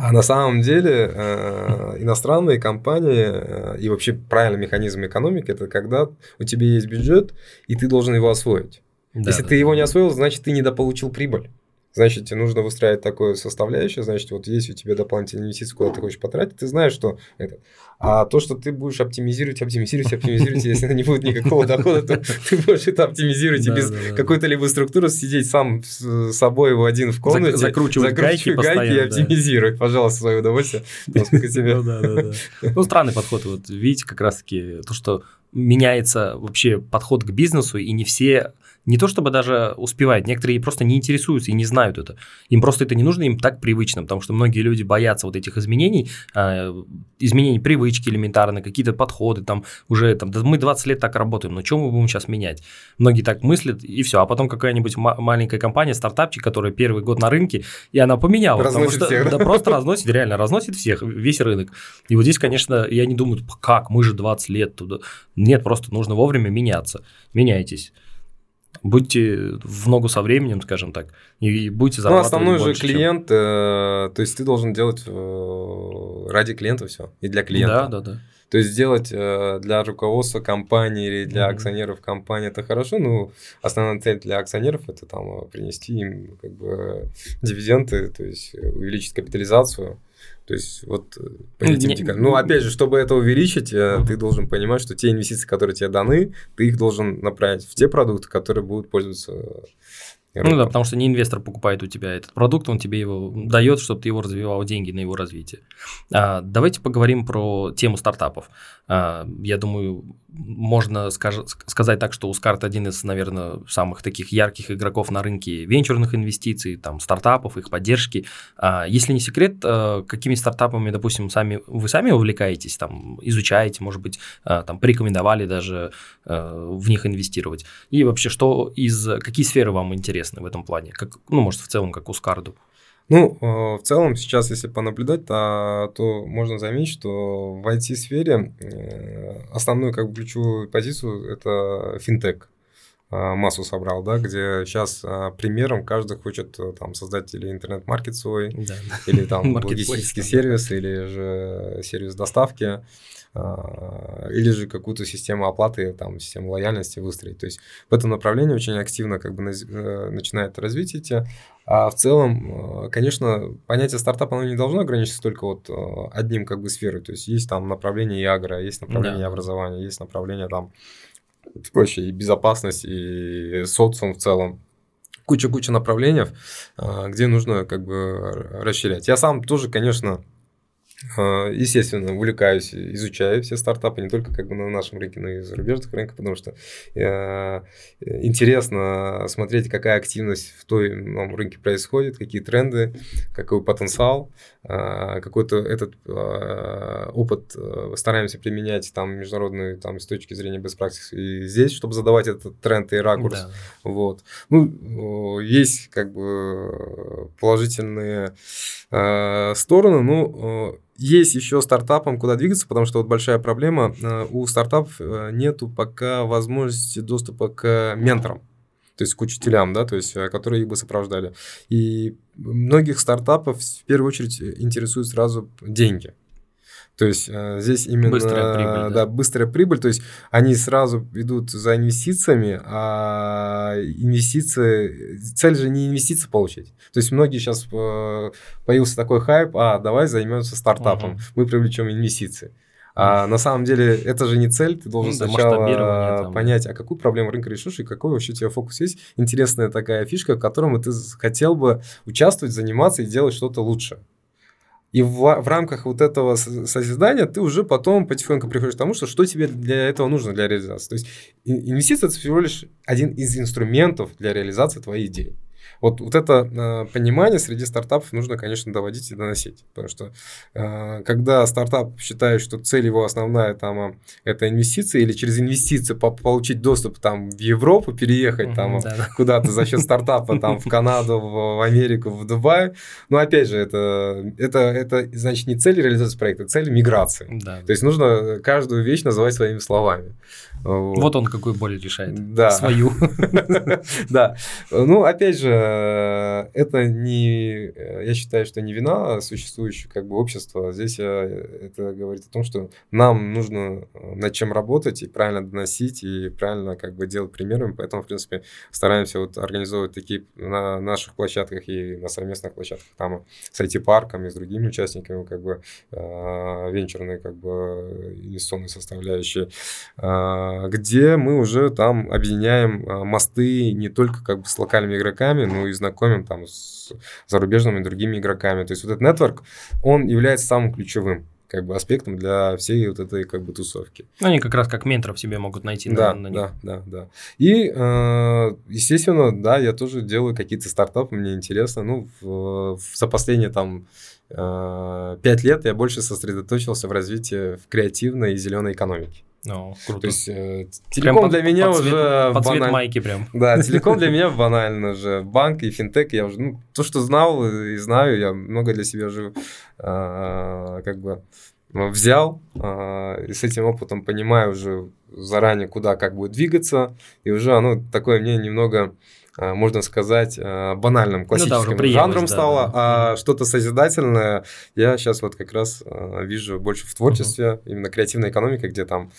А на самом деле э, иностранные компании э, и вообще правильный механизм экономики – это когда у тебя есть бюджет, и ты должен его освоить. Да, Если да, ты да. его не освоил, значит, ты недополучил прибыль. Значит, тебе нужно выстраивать такое составляющее, значит, вот есть у тебя дополнительные инвестиции, куда ты хочешь потратить, ты знаешь, что это. А то, что ты будешь оптимизировать, оптимизировать, оптимизировать, если не будет никакого дохода, то ты будешь это оптимизировать и без какой-то либо структуры сидеть сам с собой в один в комнате, закручивать гайки и оптимизировать, пожалуйста, свое удовольствие. Ну, странный подход. Вот видите, как раз-таки то, что меняется вообще подход к бизнесу, и не все... Не то чтобы даже успевают, некоторые просто не интересуются и не знают это. Им просто это не нужно, им так привычно, потому что многие люди боятся вот этих изменений, э, изменений привычки элементарно, какие-то подходы, там уже там, да мы двадцать лет так работаем, но что мы будем сейчас менять? Многие так мыслят, и все, а потом какая-нибудь ма- маленькая компания, стартапчик, которая первый год на рынке, и она поменяла. Разносит потому всех. Что, да просто разносит, реально разносит всех, весь рынок. И вот здесь, конечно, я не думаю, как, мы же двадцать лет туда. Нет, просто нужно вовремя меняться, меняйтесь. Будьте в ногу со временем, скажем так, и будете зарабатывать больше. Ну, основной же клиент, э, то есть ты должен делать э, ради клиента все и для клиента. Да, да, да. То есть сделать э, для руководства компании или для mm-hmm. акционеров компании это хорошо, но основная цель для акционеров это там принести им как бы дивиденды, то есть увеличить капитализацию. То есть, вот, mm-hmm. ну, опять же, чтобы это увеличить, mm-hmm. ты должен понимать, что те инвестиции, которые тебе даны, ты их должен направить в те продукты, которые будут пользоваться рынком. Ну да, потому что не инвестор покупает у тебя этот продукт, он тебе его дает, чтобы ты его развивал, деньги на его развитие. А, давайте поговорим про тему стартапов. А, я думаю, можно скаж- сказать так, что Uzcard один из, наверное, самых таких ярких игроков на рынке венчурных инвестиций, там, стартапов, их поддержки. А, если не секрет, а, какими стартапами, допустим, сами, вы сами увлекаетесь, там, изучаете, может быть, там, порекомендовали даже э, в них инвестировать? И вообще, что из, какие сферы вам интересны в этом плане? Как, ну, может, в целом, как Uzcard? Ну, в целом, сейчас, если понаблюдать, то, то можно заметить, что в ай ти-сфере основную, как бы, ключевую позицию – это финтех. Массу собрал, да, где сейчас а, примером каждый хочет там создать или интернет-маркет свой, да. или там логистический сервис, или же сервис доставки, а, или же какую-то систему оплаты, там, систему лояльности выстроить. То есть в этом направлении очень активно как бы наз- начинает развитие. А в целом, конечно, понятие стартапа оно не должно ограничиться только вот одним как бы сферой. То есть есть там направление и агро, есть направление да. образования, есть направление там вообще и безопасность, и социум в целом. Куча-куча направлений, где нужно как бы расширять. Я сам тоже, конечно, естественно, увлекаюсь, изучаю все стартапы, не только как бы на нашем рынке, но и зарубежных рынках, потому что э, интересно смотреть, какая активность в той ну, рынке происходит, какие тренды, какой потенциал, э, какой-то этот э, опыт стараемся применять там международные там, с точки зрения best practice и здесь, чтобы задавать этот тренд и ракурс. Да. Вот. Ну, есть как бы положительные э, стороны, но есть еще стартапам, куда двигаться, потому что вот большая проблема, у стартапов нету пока возможности доступа к менторам, то есть к учителям, да, то есть, которые их бы сопровождали. И многих стартапов в первую очередь интересуют сразу деньги. То есть здесь именно быстрая прибыль, да? Да, быстрая прибыль, то есть они сразу идут за инвестициями, а инвестиции, цель же не инвестиции получить. То есть многие сейчас появился такой хайп, а давай займемся стартапом, угу. мы привлечем инвестиции. А на самом деле это же не цель, ты должен ну, сначала понять, а какую проблему рынка решишь и какой вообще у тебя фокус есть. Интересная такая фишка, в которой ты хотел бы участвовать, заниматься и делать что-то лучше. И в, в рамках вот этого созидания ты уже потом потихоньку приходишь к тому, что, что тебе для этого нужно, для реализации. То есть инвестиция – это всего лишь один из инструментов для реализации твоей идеи. Вот, вот это э, понимание среди стартапов нужно, конечно, доводить и доносить. Потому что э, когда стартап считает, что цель его основная там, это инвестиции, или через инвестиции по- получить доступ там, в Европу, переехать там, да. куда-то за счет стартапа там, в Канаду, в Америку, в Дубай. Но опять же, это, это, это значит не цель реализации проекта, а цель миграции. Да. То есть нужно каждую вещь называть своими словами. Вот, вот он какую боль решает. Да. Свою. Да. Ну, опять же, это не, я считаю, что не вина существующего как бы общества. Здесь это говорит о том, что нам нужно над чем работать и правильно доносить, и правильно как бы делать примерами. Поэтому, в принципе, стараемся вот организовывать такие на наших площадках и на совместных площадках там с ай ти-парком и с другими участниками как бы венчурные как бы инвестиционные составляющие, где мы уже там объединяем мосты не только как бы с локальными игроками, ну и знакомим там с зарубежными другими игроками. То есть вот этот нетворк, он является самым ключевым как бы аспектом для всей вот этой как бы тусовки. Они как раз как менторов себе могут найти. Да, на, на да, да, да. И, э, естественно, да, я тоже делаю какие-то стартапы, мне интересно. Ну, в, в, за последние там пять лет я больше сосредоточился в развитии в креативной и зеленой экономике. Ну, круто. То есть, э, телеком прям для под, меня под уже банально. По цвет майки прям. Да, телеком для меня банально уже. Банк и финтех я уже, ну, то, что знал и знаю, я много для себя уже э, как бы взял. Э, и с этим опытом понимаю уже заранее, куда как будет двигаться. И уже оно такое мне немного... можно сказать, банальным классическим ну, да, жанром да, стало, да. а что-то созидательное я сейчас вот как раз вижу больше в творчестве, uh-huh. именно креативная экономика, где там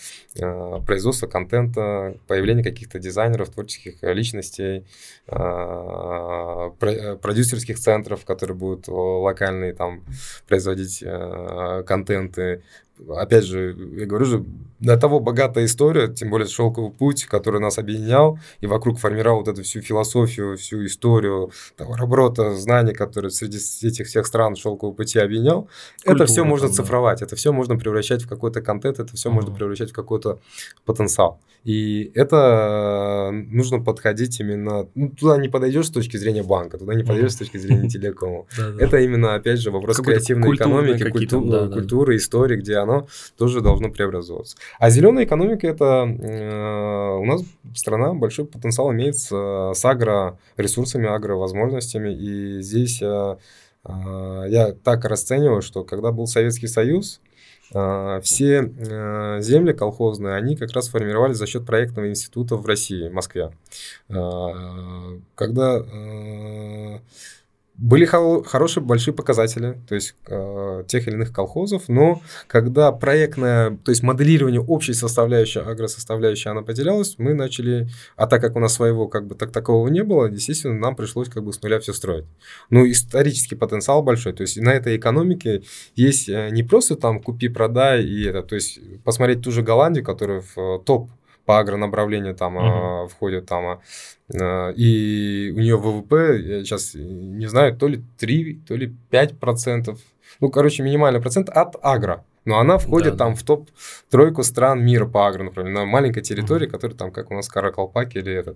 производство контента, появление каких-то дизайнеров, творческих личностей, продюсерских центров, которые будут локальные там производить контенты. Опять же, я говорю же, до того богатая история, тем более «Шелковый путь», который нас объединял и вокруг формировал вот эту всю философию, всю историю товарооборота, знаний, которые среди этих всех стран «Шелкового пути» объединял. Культура, это все можно там, цифровать, да. это все можно превращать в какой-то контент, это все uh-huh. можно превращать в какой-то потенциал. И это нужно подходить именно... Ну, туда не подойдешь с точки зрения банка, туда не подойдешь uh-huh. с точки зрения телекома. Это именно, опять же, вопрос креативной экономики, культуры, истории, где она оно тоже должно преобразовываться. А зеленая экономика – это э, у нас страна, большой потенциал имеет с, с агроресурсами, агровозможностями. И здесь э, э, я так расцениваю, что когда был Советский Союз, э, все э, земли колхозные, они как раз формировались за счет проектного института в России, в Москве. Э, когда... Э, Были хо- хорошие большие показатели, то есть э, тех или иных колхозов, но когда проектное, то есть моделирование общей составляющей, агросоставляющей, она потерялась, мы начали, а так как у нас своего как бы так такого не было, естественно, нам пришлось как бы с нуля все строить. Ну, исторический потенциал большой, то есть на этой экономике есть не просто там купи-продай и это, то есть посмотреть ту же Голландию, которая в топ по агронаправлению там mm-hmm. входит там, и у нее вэ вэ пэ, я сейчас не знаю, то ли три, то ли пять процентов, ну, короче, минимальный процент от агро. Но она входит да, там да. в топ-тройку стран мира по агро, например, на маленькой территории, mm-hmm. которая там, как у нас, Каракалпаки или этот.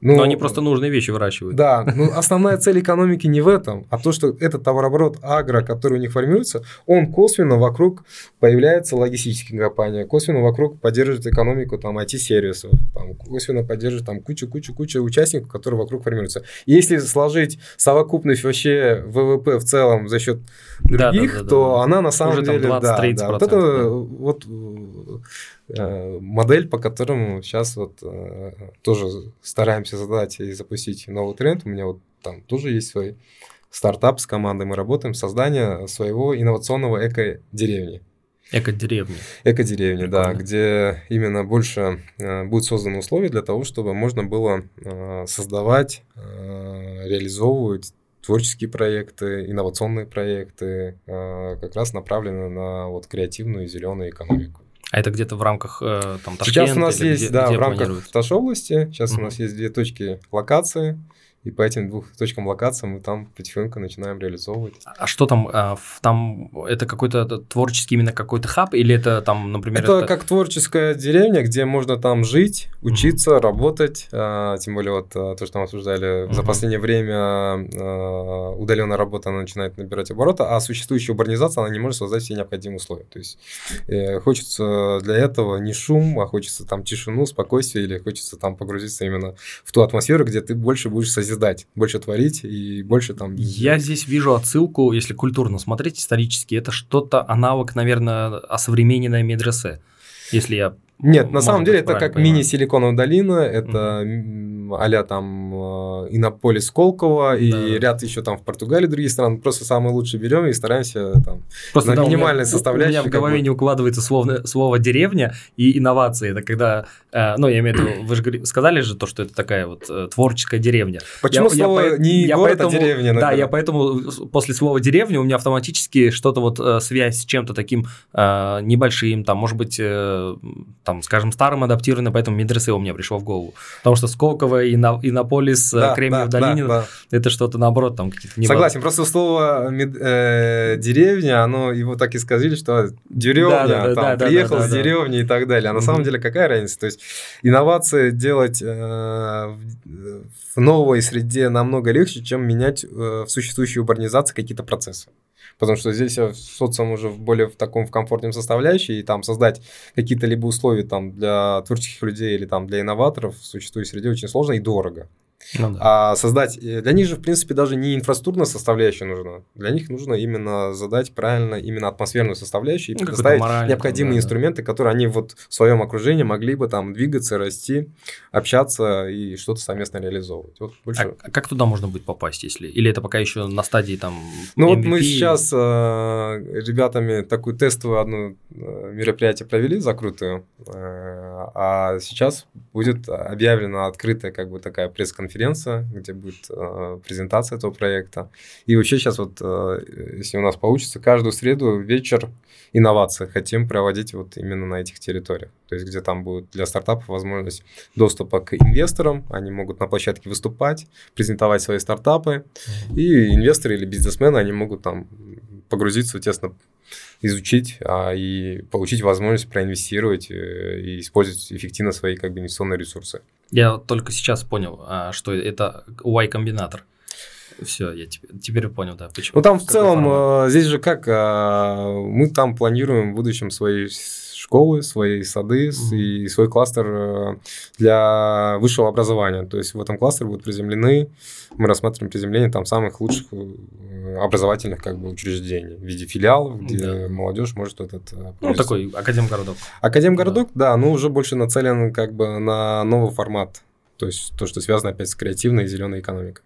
Ну, но они просто нужные вещи выращивают. Да, но основная цель экономики не в этом, а то, что этот товарооборот агро, который у них формируется, он косвенно вокруг появляется логистические компании, косвенно вокруг поддерживает экономику там, ай ти-сервисов, там, косвенно поддерживает там, кучу-кучу-кучу участников, которые вокруг формируются. Если сложить совокупность вообще вэ вэ пэ в целом за счет других, да, да, да, то да. она на самом уже, деле... Там, двадцать тридцать да, да. Вот это да. вот, э, модель, по которому сейчас вот, э, тоже стараемся задать и запустить новый тренд. У меня вот там тоже есть свой стартап с командой, мы работаем, создание своего инновационного эко-деревни. Эко-деревни. Эко-деревни, да, где именно больше э, будут созданы условия для того, чтобы можно было э, создавать, э, реализовывать творческие проекты, инновационные проекты, э, как раз направлены на вот, креативную и зеленую экономику. А это где-то в рамках э, там, Ташкента? Сейчас у нас есть, где, да, где в рамках Ташобласти. Сейчас mm-hmm. у нас есть две точки локации. И по этим двух точкам локации мы там потихоньку начинаем реализовывать. А что там? А, в, там это какой-то творческий именно какой-то хаб? Или это там, например... Это, это... как творческая деревня, где можно там жить, учиться, mm-hmm. работать. А, тем более вот то, что мы обсуждали, mm-hmm. за последнее время а, удаленная работа, она начинает набирать обороты, а существующая урбанизация, она не может создать все необходимые условия. То есть э, хочется для этого не шум, а хочется там тишину, спокойствие, или хочется там погрузиться именно в ту атмосферу, где ты больше будешь созидать, больше творить и больше там... Я здесь вижу отсылку, если культурно смотреть, исторически, это что-то аналог, наверное, осовремененное медресе, если я... Нет, на самом деле это как понимаю. Мини-силиконовая долина, это mm-hmm. а-ля там Иннополис, Сколково и да. ряд еще там в Португалии, другие страны. Просто самые лучшие берем и стараемся там просто, на да, минимальной составляющей. У меня в голове бы... не укладывается словно, слово «деревня» и «инновации». Это когда, э, ну я имею в виду, вы же сказали же то, что это такая вот э, творческая деревня. Почему я, слово я, не я город, поэтому, а деревня? Наверное. Да, я поэтому после слова «деревня» у меня автоматически что-то вот э, связь с чем-то таким э, небольшим, там, может быть... Э, там, скажем, старым адаптировано, поэтому медресе у меня пришло в голову. Потому что Сколково, Иннополис, да, Кремниевая да, долина, да, да. это что-то наоборот там какие-то... Согласен, просто слово мед... э, «деревня», оно его так и сказали, что деревня, да, да, там, да, да, приехал да, да, с да. деревни и так далее. А на mm-hmm. самом деле какая разница? То есть инновации делать э, в новой среде намного легче, чем менять э, в существующей урбанизации какие-то процессы. Потому что здесь социум уже более в таком в комфортном составляющей, и там создать какие-то либо условия там, для творческих людей или там, для инноваторов в существующей среде очень сложно и дорого. Ну, да. А создать... Для них же, в принципе, даже не инфраструктурная составляющая нужна. Для них нужно именно задать правильно именно атмосферную составляющую и ну, предоставить мораль, необходимые там, да, инструменты, которые они вот в своем окружении могли бы там двигаться, расти, общаться и что-то совместно реализовывать. Вот больше... а, а как туда можно будет попасть, если... Или это пока еще на стадии там эм ви пи? Ну, вот мы сейчас э, ребятами такую тестовую одну мероприятие провели, закрытую, э, а сейчас будет объявлена открытая как бы такая пресс-конференция, конференция, где будет э, презентация этого проекта. И вообще сейчас вот, э, если у нас получится, каждую среду вечер инноваций хотим проводить вот именно на этих территориях. То есть, где там будет для стартапов возможность доступа к инвесторам, они могут на площадке выступать, презентовать свои стартапы, и инвесторы или бизнесмены, они могут там погрузиться, тесно изучить а, и получить возможность проинвестировать э, и использовать эффективно свои как бы инвестиционные ресурсы. Я только сейчас понял, что это Y-комбинатор. Все, я теперь, теперь понял, да. Почему? Ну, там в целом, формат? Здесь же как, мы там планируем в будущем свои школы, свои сады mm-hmm. и свой кластер для высшего образования. То есть в этом кластере будут приземлены, мы рассматриваем приземление там самых лучших образовательных как бы учреждений в виде филиалов, где да. молодежь может этот... Ну, такой академгородок. Академгородок, да. да, но уже больше нацелен как бы на новый формат. То есть то, что связано опять с креативной и зеленой экономикой.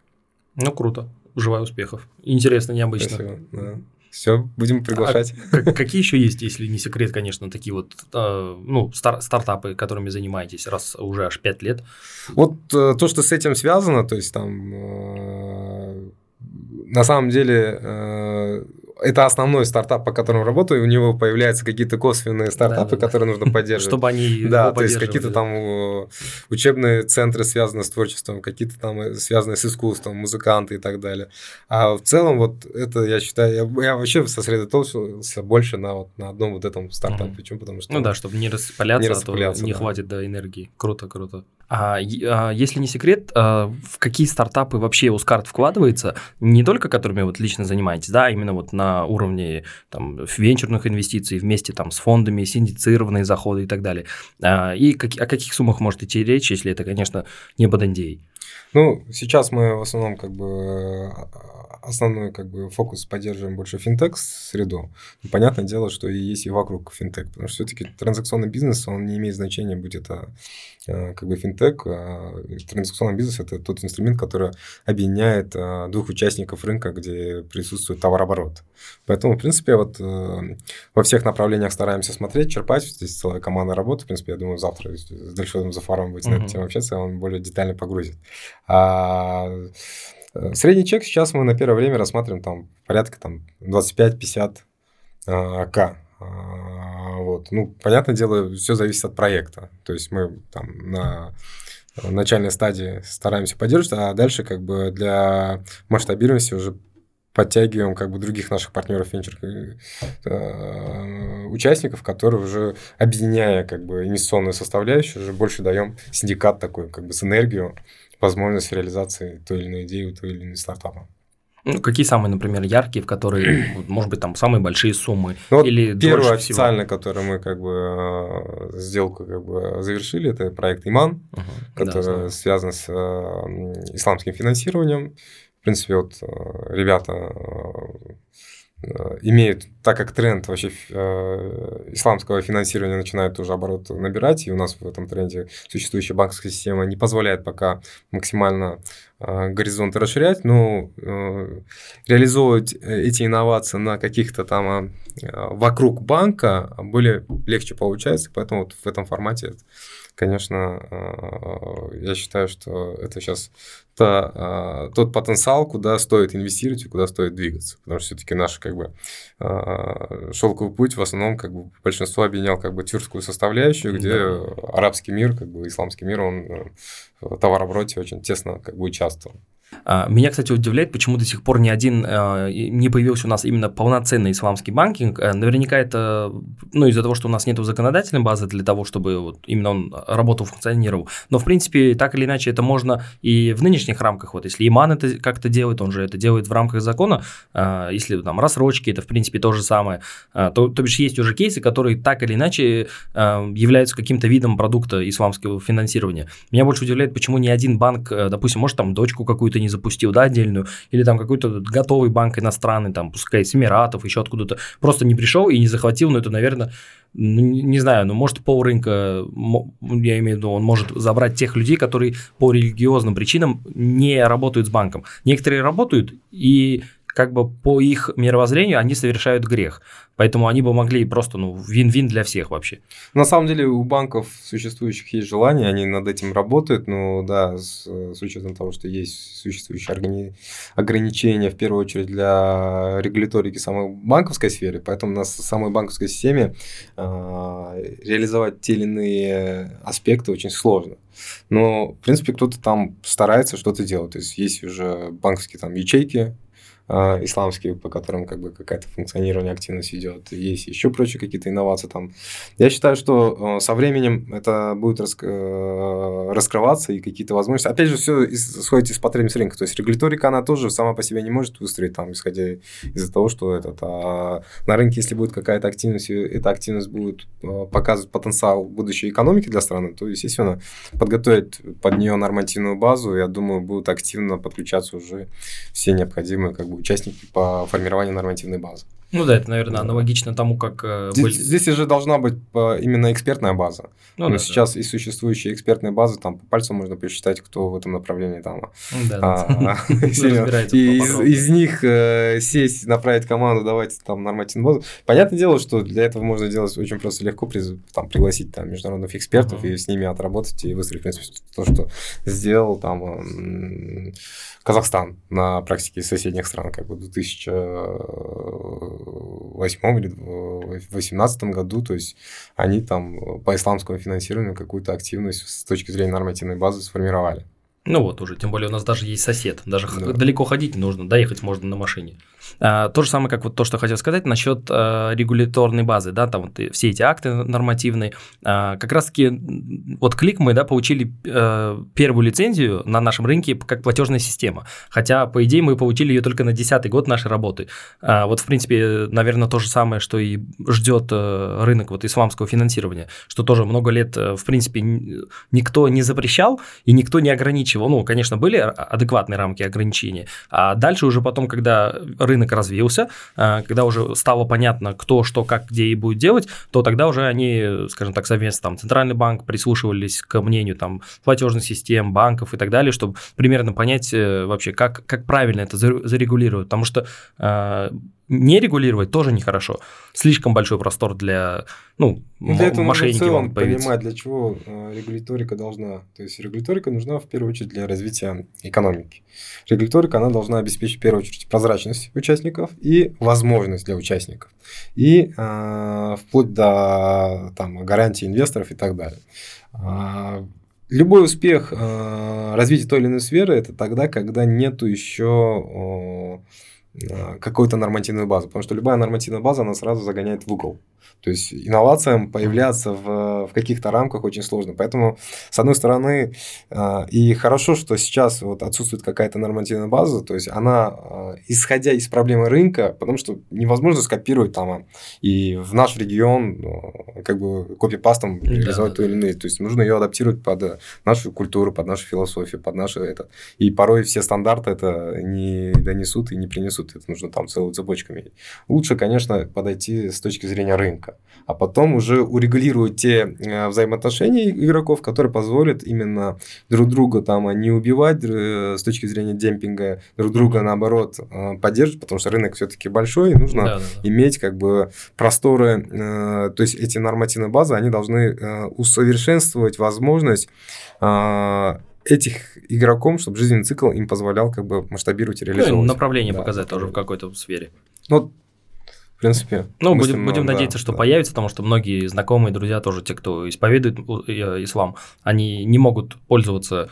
Ну, круто. Желаю успехов. Интересно, необычно. Спасибо, да. Все, будем приглашать. А какие еще есть, если не секрет, конечно, такие вот э, ну, стар- стартапы, которыми занимаетесь, раз уже аж пять лет? Вот э, то, что с этим связано, то есть там... Э, на самом деле... Э, это основной стартап, по которому работаю, у него появляются какие-то косвенные стартапы, да, да, которые да. нужно поддерживать. Чтобы они Да, то есть какие-то там учебные центры, связанные с творчеством, какие-то там связанные с искусством, музыканты и так далее. А в целом вот это, я считаю, я, я вообще сосредоточился больше на, вот, на одном вот этом стартапе. Почему? Потому что... Ну да, чтобы не распыляться, не распыляться а то не да. хватит да, энергии. Круто, круто. А, если не секрет, в какие стартапы вообще Uzcard вкладывается? Не только которыми вот лично занимаетесь, да, именно вот на уровне там, венчурных инвестиций вместе там, с фондами, синдицированные заходы и так далее. А, и как, о каких суммах может идти речь, если это, конечно, не под эн ди эй? Ну, сейчас мы в основном как бы основной как бы фокус поддерживаем больше финтех-среду. Понятное дело, что и есть и вокруг финтех, потому что все-таки транзакционный бизнес, он не имеет значения, будь это как бы финтех. Транзакционный бизнес – это тот инструмент, который объединяет двух участников рынка, где присутствует товарооборот. Поэтому, в принципе, вот во всех направлениях стараемся смотреть, черпать. Здесь целая команда работы. В принципе, я думаю, завтра с Дальшевым Зафаром будет на эту тему общаться, он более детально погрузит. А средний чек сейчас мы на первое время рассматриваем там порядка там, двадцать пять - пятьдесят тысяч. Вот. Ну, понятное дело, все зависит от проекта. То есть мы там на в начальной стадии стараемся поддерживать, а дальше как бы для масштабированности уже подтягиваем как бы других наших партнеров венчур участников, которые уже, объединяя как бы инвестиционную составляющую, уже больше даем синдикат такой, как бы синергию, возможность реализации той или иной идеи у той или иной стартапа. Ну, какие самые, например, яркие, в которые, может быть, там самые большие суммы? Ну, или первое официально, которое мы как бы сделку как бы завершили, это проект Иман, угу, который да, связан с э, исламским финансированием. В принципе, вот ребята имеют, так как тренд вообще исламского финансирования начинает уже оборот набирать, и у нас в этом тренде существующая банковская система не позволяет пока максимально горизонты расширять, но реализовывать эти инновации на каких-то там вокруг банка более легче получается, поэтому вот в этом формате, конечно, я считаю, что это сейчас та, тот потенциал, куда стоит инвестировать и куда стоит двигаться, потому что все-таки наш как бы шелковый путь в основном как бы большинство объединял как бы тюркскую составляющую, где да. арабский мир, как бы исламский мир, он в товарообороте очень тесно как бы участвовал. Меня, кстати, удивляет, почему до сих пор ни один не появился у нас именно полноценный исламский банкинг. Наверняка это, ну, из-за того, что у нас нет законодательной базы для того, чтобы вот именно он работал, функционировал. Но, в принципе, так или иначе, это можно и в нынешних рамках. Вот если Иман это как-то делает, он же это делает в рамках закона. Если там рассрочки, это, в принципе, то же самое. То, то бишь, есть уже кейсы, которые так или иначе являются каким-то видом продукта исламского финансирования. Меня больше удивляет, почему ни один банк, допустим, может, там дочку какую-то не запустил, да, отдельную, или там какой-то готовый банк иностранный, там, пускай с Эмиратов, еще откуда-то, просто не пришел и не захватил, но это, наверное, не знаю, ну, может, полрынка, я имею в виду, он может забрать тех людей, которые по религиозным причинам не работают с банком. Некоторые работают, и как бы по их мировоззрению они совершают грех, поэтому они бы могли просто, ну, вин-вин для всех вообще. На самом деле у банков существующих есть желание, они над этим работают, но да, с, с учетом того, что есть существующие органи... ограничения, в первую очередь для регуляторики самой банковской сферы, поэтому у нас в самой банковской системе э, реализовать те или иные аспекты очень сложно. Но, в принципе, кто-то там старается что-то делать, то есть есть уже банковские там ячейки, исламские, по которым как бы какая-то функционирование, активность идет, есть еще прочие какие-то инновации там. Я считаю, что со временем это будет раск- раскрываться и какие-то возможности. Опять же, все исходит из потребностей рынка, то есть регуляторика, она тоже сама по себе не может выстроить, там, исходя из-за того, что этот, а на рынке, если будет какая-то активность, и эта активность будет показывать потенциал будущей экономики для страны, то, естественно, подготовить под нее нормативную базу, я думаю, будут активно подключаться уже все необходимые как бы участники по формированию нормативной базы. Ну да, это, наверное, аналогично тому, как... Здесь, здесь уже должна быть именно экспертная база. Ну, но да, сейчас да. И существующие экспертные базы, там по пальцам можно посчитать, кто в этом направлении там. Из них сесть, направить команду, давайте там нормативную базу. Понятное дело, что для этого можно делать очень просто легко, пригласить международных экспертов и с ними отработать и выстроить, в принципе, то, что сделал там Казахстан на практике соседних стран, как бы в две тысячи восьмом или две тысячи восемнадцатом году, то есть они там по исламскому финансированию какую-то активность с точки зрения нормативной базы сформировали. Ну вот уже, тем более у нас даже есть сосед, даже да. далеко ходить не нужно, доехать можно на машине. А, то же самое, как вот то, что хотел сказать насчет а, регуляторной базы, да, там вот все эти акты нормативные. А, как раз-таки вот Клик мы, да, получили а, первую лицензию на нашем рынке как платежная система, хотя, по идее, мы получили ее только на десятый год нашей работы. А, вот, в принципе, наверное, то же самое, что и ждет а, рынок вот исламского финансирования, что тоже много лет, в принципе, никто не запрещал и никто не ограничивал. Ну, конечно, были адекватные рамки ограничений, а дальше уже потом, когда рынок развился, когда уже стало понятно, кто, что, как, где и будет делать, то тогда уже они, скажем так, совместно там Центральный банк прислушивались к мнению там платежных систем, банков и так далее, чтобы примерно понять вообще, как, как правильно это зарегулировать, потому что не регулировать тоже нехорошо. Слишком большой простор для, ну, для этого мошенников. В целом понимать, для чего регуляторика должна. То есть регуляторика нужна в первую очередь для развития экономики. Регуляторика, она должна обеспечить в первую очередь прозрачность участников и возможность для участников. И э, вплоть до там, гарантии инвесторов и так далее. Любой успех э, развития той или иной сферы – это тогда, когда нету еще э, какой-то нормативной базы. Потому что любая нормативная база, она сразу загоняет в угол. То есть инновациям появляться в, в каких-то рамках очень сложно. Поэтому, с одной стороны, э, и хорошо, что сейчас вот отсутствует какая-то нормативная база. То есть она, э, исходя из проблемы рынка, потому что невозможно скопировать там и в наш регион как бы копипастом реализовать да, то или иное. То есть нужно ее адаптировать под нашу культуру, под нашу философию, под наше это. И порой все стандарты это не донесут и не принесут. Это нужно там целую цепочку иметь. Лучше, конечно, подойти с точки зрения рынка. А потом уже урегулируют те э, взаимоотношения игроков, которые позволят именно друг друга там не убивать э, с точки зрения демпинга, друг друга наоборот э, поддерживать, потому что рынок все-таки большой, и нужно да, да, да. иметь как бы просторы, э, то есть эти нормативные базы, они должны э, усовершенствовать возможность э, этих игроков, чтобы жизненный цикл им позволял как бы масштабировать и реализовывать. Ну, направление да, показать да, тоже в какой-то сфере. Ну, в принципе. Ну, будем, будем да, надеяться, что да. появится, потому что многие знакомые, друзья, тоже те, кто исповедует ислам, они не могут пользоваться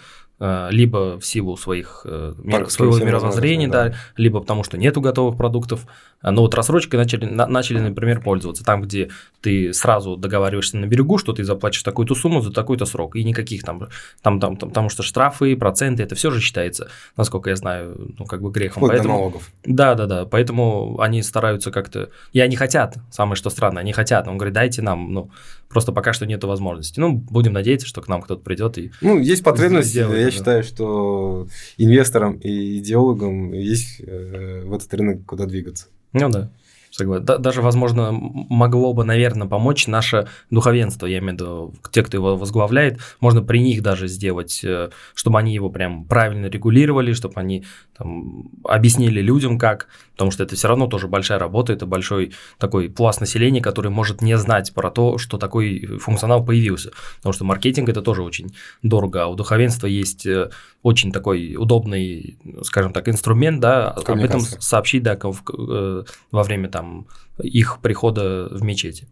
либо в силу своих, Парк, своего мировоззрения, да, да, либо потому что нету готовых продуктов. Но вот рассрочкой начали, начали, например, пользоваться. Там, где ты сразу договариваешься на берегу, что ты заплатишь такую-то сумму за такой-то срок. И никаких там, там, там, там потому что штрафы, проценты, это все же считается, насколько я знаю, ну, как бы грехом. Вплоть до налогов. Да, да, да. Поэтому они стараются как-то... И они хотят, самое что странно, они хотят. Он говорит, дайте нам, ну, просто пока что нету возможности. Ну, будем надеяться, что к нам кто-то придет и... Ну, есть потребность... Сделает. Я считаю, что инвесторам и идеологам есть э, в этот рынок куда двигаться. Ну да, согласен. Да, даже, возможно, могло бы, наверное, помочь наше духовенство, я имею в виду, те, кто его возглавляет, можно при них даже сделать, э, чтобы они его прям правильно регулировали, чтобы они там, объяснили людям, как, потому что это все равно тоже большая работа, это большой такой пласт населения, который может не знать про то, что такой функционал появился, потому что маркетинг – это тоже очень дорого, а у духовенства есть э, очень такой удобный, скажем так, инструмент, да, об этом сообщить да, в, э, во время там, их прихода в мечети.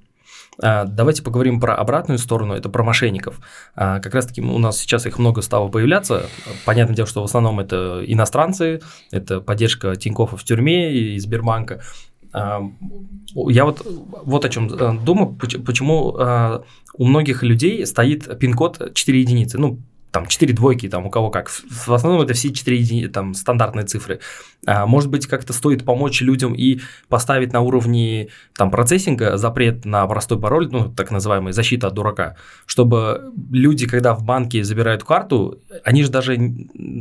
А, давайте поговорим про обратную сторону, это про мошенников. А, как раз-таки у нас сейчас их много стало появляться. Понятное дело, что в основном это иностранцы, это поддержка Тинькоффа в тюрьме и Сбербанка. Я вот, вот о чем думаю, почему у многих людей стоит пин-код четыре единицы, ну, там четыре двойки, там у кого как. В основном это все четыре единицы, там стандартные цифры. А, может быть, как-то стоит помочь людям и поставить на уровне там процессинга запрет на простой пароль, ну, так называемый защита от дурака, чтобы люди, когда в банке забирают карту, они же даже,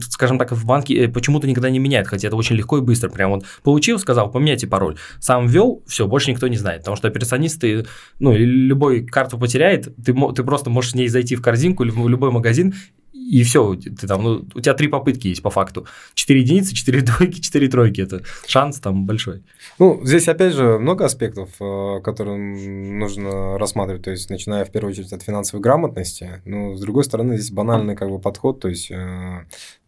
скажем так, в банке почему-то никогда не меняют, хотя это очень легко и быстро. Прям он получил, сказал, поменяйте пароль, сам ввел, все, больше никто не знает, потому что операционист, ты, ну, любой карту потеряет, ты, ты просто можешь с ней зайти в корзинку или в любой магазин, и все, ты там, ну, у тебя три попытки есть по факту. Четыре единицы, четыре двойки, четыре тройки. Это шанс там большой. Ну, здесь, опять же, много аспектов, которые нужно рассматривать. То есть, начиная, в первую очередь, от финансовой грамотности. Но, с другой стороны, здесь банальный как бы подход. То есть,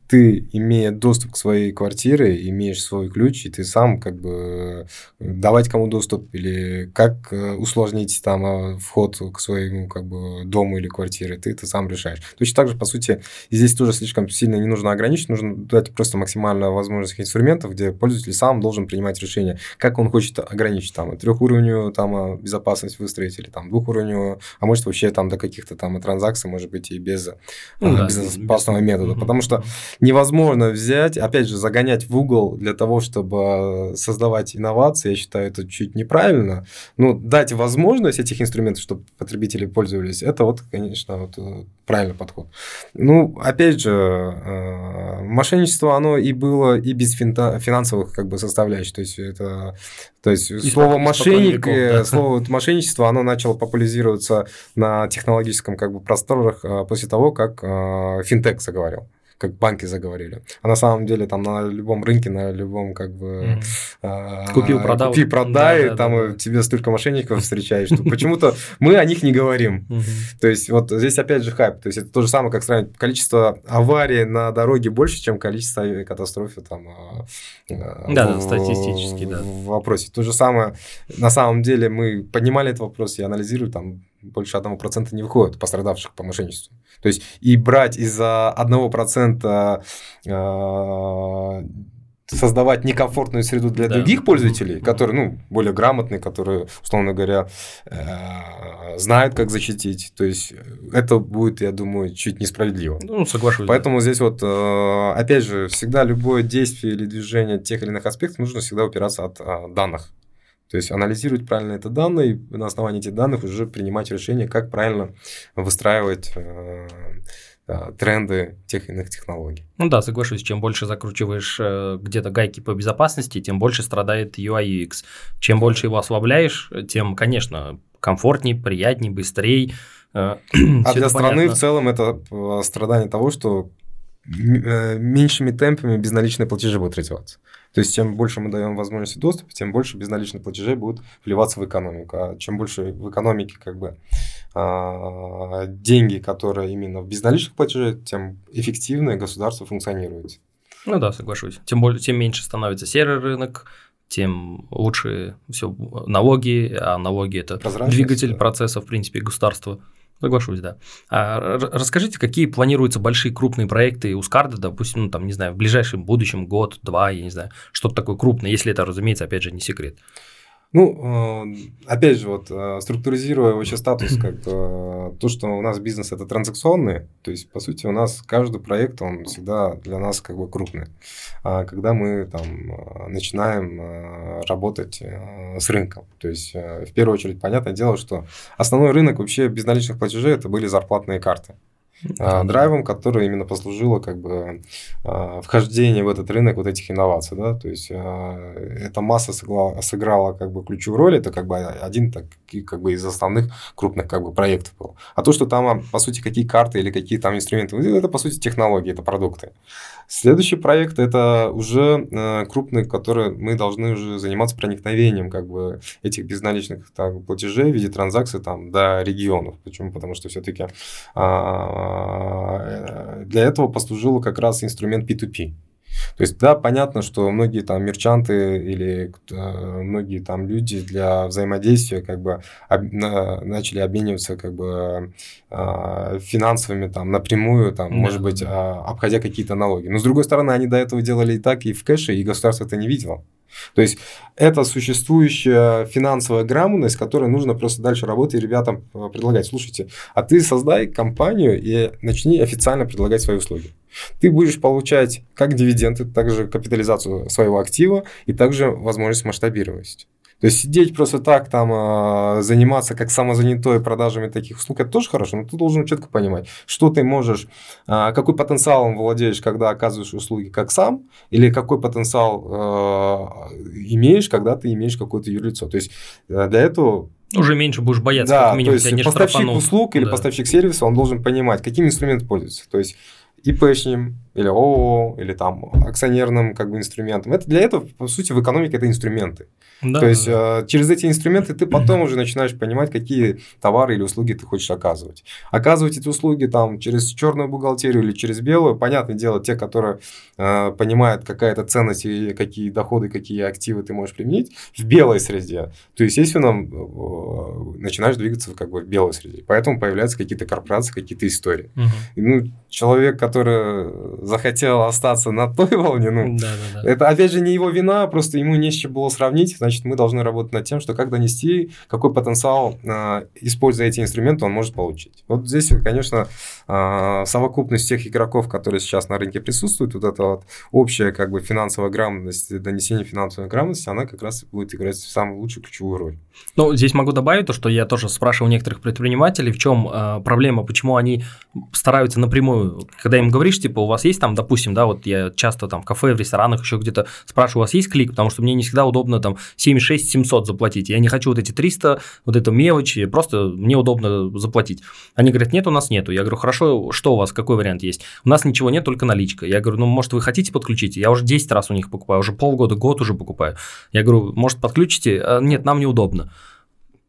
ты, имея доступ к своей квартире, имеешь свой ключ, и ты сам как бы давать кому доступ, или как усложнить там вход к своему как бы дому или квартире, ты это сам решаешь. Точно так же, по сути, здесь тоже слишком сильно не нужно ограничить, нужно дать просто максимально возможных инструментов, где пользователь сам должен принимать решение, как он хочет ограничить, там, трехуровневую там, безопасность выстроить, или там двухуровневую, а может вообще там до каких-то там транзакций, может быть, и без ну, а, да, безопасного без... метода, угу. потому что невозможно взять, опять же, загонять в угол для того, чтобы создавать инновации, я считаю, это чуть неправильно. Но дать возможность этих инструментов, чтобы потребители пользовались, это вот, конечно, вот правильный подход. Ну, опять же, мошенничество, оно и было и без финта- финансовых как бы составляющих. То есть, это, то есть и слово «мошенник», да. слово «мошенничество», оно начало популяризироваться на технологическом как бы просторах после того, как финтех заговорил. Как банки заговорили. А на самом деле там на любом рынке, на любом как бы... Mm-hmm. Купил, продал. Купи, продай, да, да, там да. тебе столько мошенников встречаешь, что почему-то мы о них не говорим. Mm-hmm. То есть, вот здесь опять же хайп. То есть, это то же самое, как сравнить. Количество аварий на дороге больше, чем количество авиакатастроф там, да, в, статистически, в, да. в вопросе. То же самое, на самом деле, мы поднимали этот вопрос и анализировали там больше одного процента не выходит пострадавших по мошенничеству. То есть и брать из-за одного процента э, создавать некомфортную среду для да. других пользователей, которые ну, более грамотные, которые, условно говоря, э, знают, как защитить. То есть это будет, я думаю, чуть несправедливо. Ну, соглашусь. Поэтому да. здесь вот, э, опять же, всегда любое действие или движение тех или иных аспектов нужно всегда упираться от э, данных. То есть анализировать правильно это данные, и на основании этих данных уже принимать решение, как правильно выстраивать э, э, тренды тех или иных технологий. Ну да, соглашусь, чем больше закручиваешь э, где-то гайки по безопасности, тем больше страдает ю ай ю экс. Чем больше его ослабляешь, тем, конечно, комфортнее, приятнее, быстрее. Э, а для страны понятно. В целом это страдание того, что меньшими темпами безналичные платежи будут развиваться. То есть, чем больше мы даем возможности доступа, тем больше безналичных платежей будут вливаться в экономику. А чем больше в экономике как бы, а, деньги, которые именно в безналичных платежах, тем эффективнее государство функционирует. Ну да, соглашусь. Тем более, тем меньше становится серый рынок, тем лучше все налоги, а налоги – это двигатель да. процесса, в принципе, государства. Соглашусь, да. А, расскажите, какие планируются большие крупные проекты Uzcard, допустим, ну, там, не знаю, в ближайшем будущем, год, два, я не знаю, что-то такое крупное, если это, разумеется, опять же, не секрет. Ну, опять же, вот структуризируя вообще статус, как то, что у нас бизнес – это транзакционный, то есть, по сути, у нас каждый проект, он всегда для нас как бы крупный. А когда мы там начинаем работать с рынком, то есть, в первую очередь, понятное дело, что основной рынок вообще безналичных платежей – это были зарплатные карты. Драйвом, которое именно послужило как бы вхождение в этот рынок вот этих инноваций, да, то есть эта масса сыграла, сыграла как бы ключевую роль, это как бы один так, как бы из основных крупных как бы проектов был. А то, что там по сути какие карты или какие там инструменты, это по сути технологии, это продукты. Следующий проект это уже крупный, который мы должны уже заниматься проникновением как бы этих безналичных так, платежей в виде транзакций там до регионов. Почему? Потому что все-таки для этого послужил как раз инструмент пи ту пи. То есть, да, понятно, что многие там мерчанты или э, многие там люди для взаимодействия как бы об, на, начали обмениваться как бы э, финансовыми там напрямую, там, да, может быть, э, обходя какие-то налоги. Но с другой стороны, они до этого делали и так, и в кэше, и государство это не видело. То есть, это существующая финансовая грамотность, которой нужно просто дальше работать и ребятам предлагать. Слушайте, а ты создай компанию и начни официально предлагать свои услуги. Ты будешь получать как дивиденды, так же капитализацию своего актива и также возможность масштабировать. То есть, сидеть просто так, там, заниматься как самозанятой продажами таких услуг, это тоже хорошо, но ты должен четко понимать, что ты можешь, какой потенциалом владеешь, когда оказываешь услуги как сам, или какой потенциал имеешь, когда ты имеешь какое-то юрлицо. То есть, для этого... Уже меньше будешь бояться, да, как минимум, тебя не штрафанут. Поставщик услуг или да. поставщик сервиса, он должен понимать, каким инструментом пользуется. То есть, ИП-шным, или ООО, или там акционерным как бы, инструментом. Это для этого, по сути, в экономике это инструменты. Да, то есть, да. через эти инструменты ты потом уже начинаешь понимать, какие товары или услуги ты хочешь оказывать. Оказывать эти услуги там, через черную бухгалтерию или через белую, понятное дело, те, которые э, понимают, какая это ценность, и какие доходы, какие активы ты можешь применить, в белой среде. То есть, естественно, э, начинаешь двигаться как бы, в белой среде. Поэтому появляются какие-то корпорации, какие-то истории. Угу. И, ну, человек, который захотел остаться на той волне, ну, да, да, да. это, опять же, не его вина, просто ему не с чем было сравнить, значит, мы должны работать над тем, что как донести, какой потенциал, э, используя эти инструменты, он может получить. Вот здесь, конечно, э, совокупность всех игроков, которые сейчас на рынке присутствуют, вот эта вот общая как бы финансовая грамотность, донесение финансовой грамотности, она как раз будет играть самую лучшую ключевую роль. Ну, здесь могу добавить то, что я тоже спрашивал некоторых предпринимателей, в чем э, проблема, почему они стараются напрямую, когда им говоришь, типа, у вас есть там, допустим, да, вот я часто там в кафе, в ресторанах еще где-то спрашиваю, у вас есть клик, потому что мне не всегда удобно там семьдесят шесть семьсот заплатить, я не хочу вот эти триста, вот это мелочи, просто мне удобно заплатить. Они говорят, нет, у нас нету. Я говорю, хорошо, что у вас, какой вариант есть? У нас ничего нет, только наличка. Я говорю, ну, может, вы хотите подключить? Я уже десять раз у них покупаю, уже полгода, год уже покупаю. Я говорю, может, подключите? Нет, нам неудобно.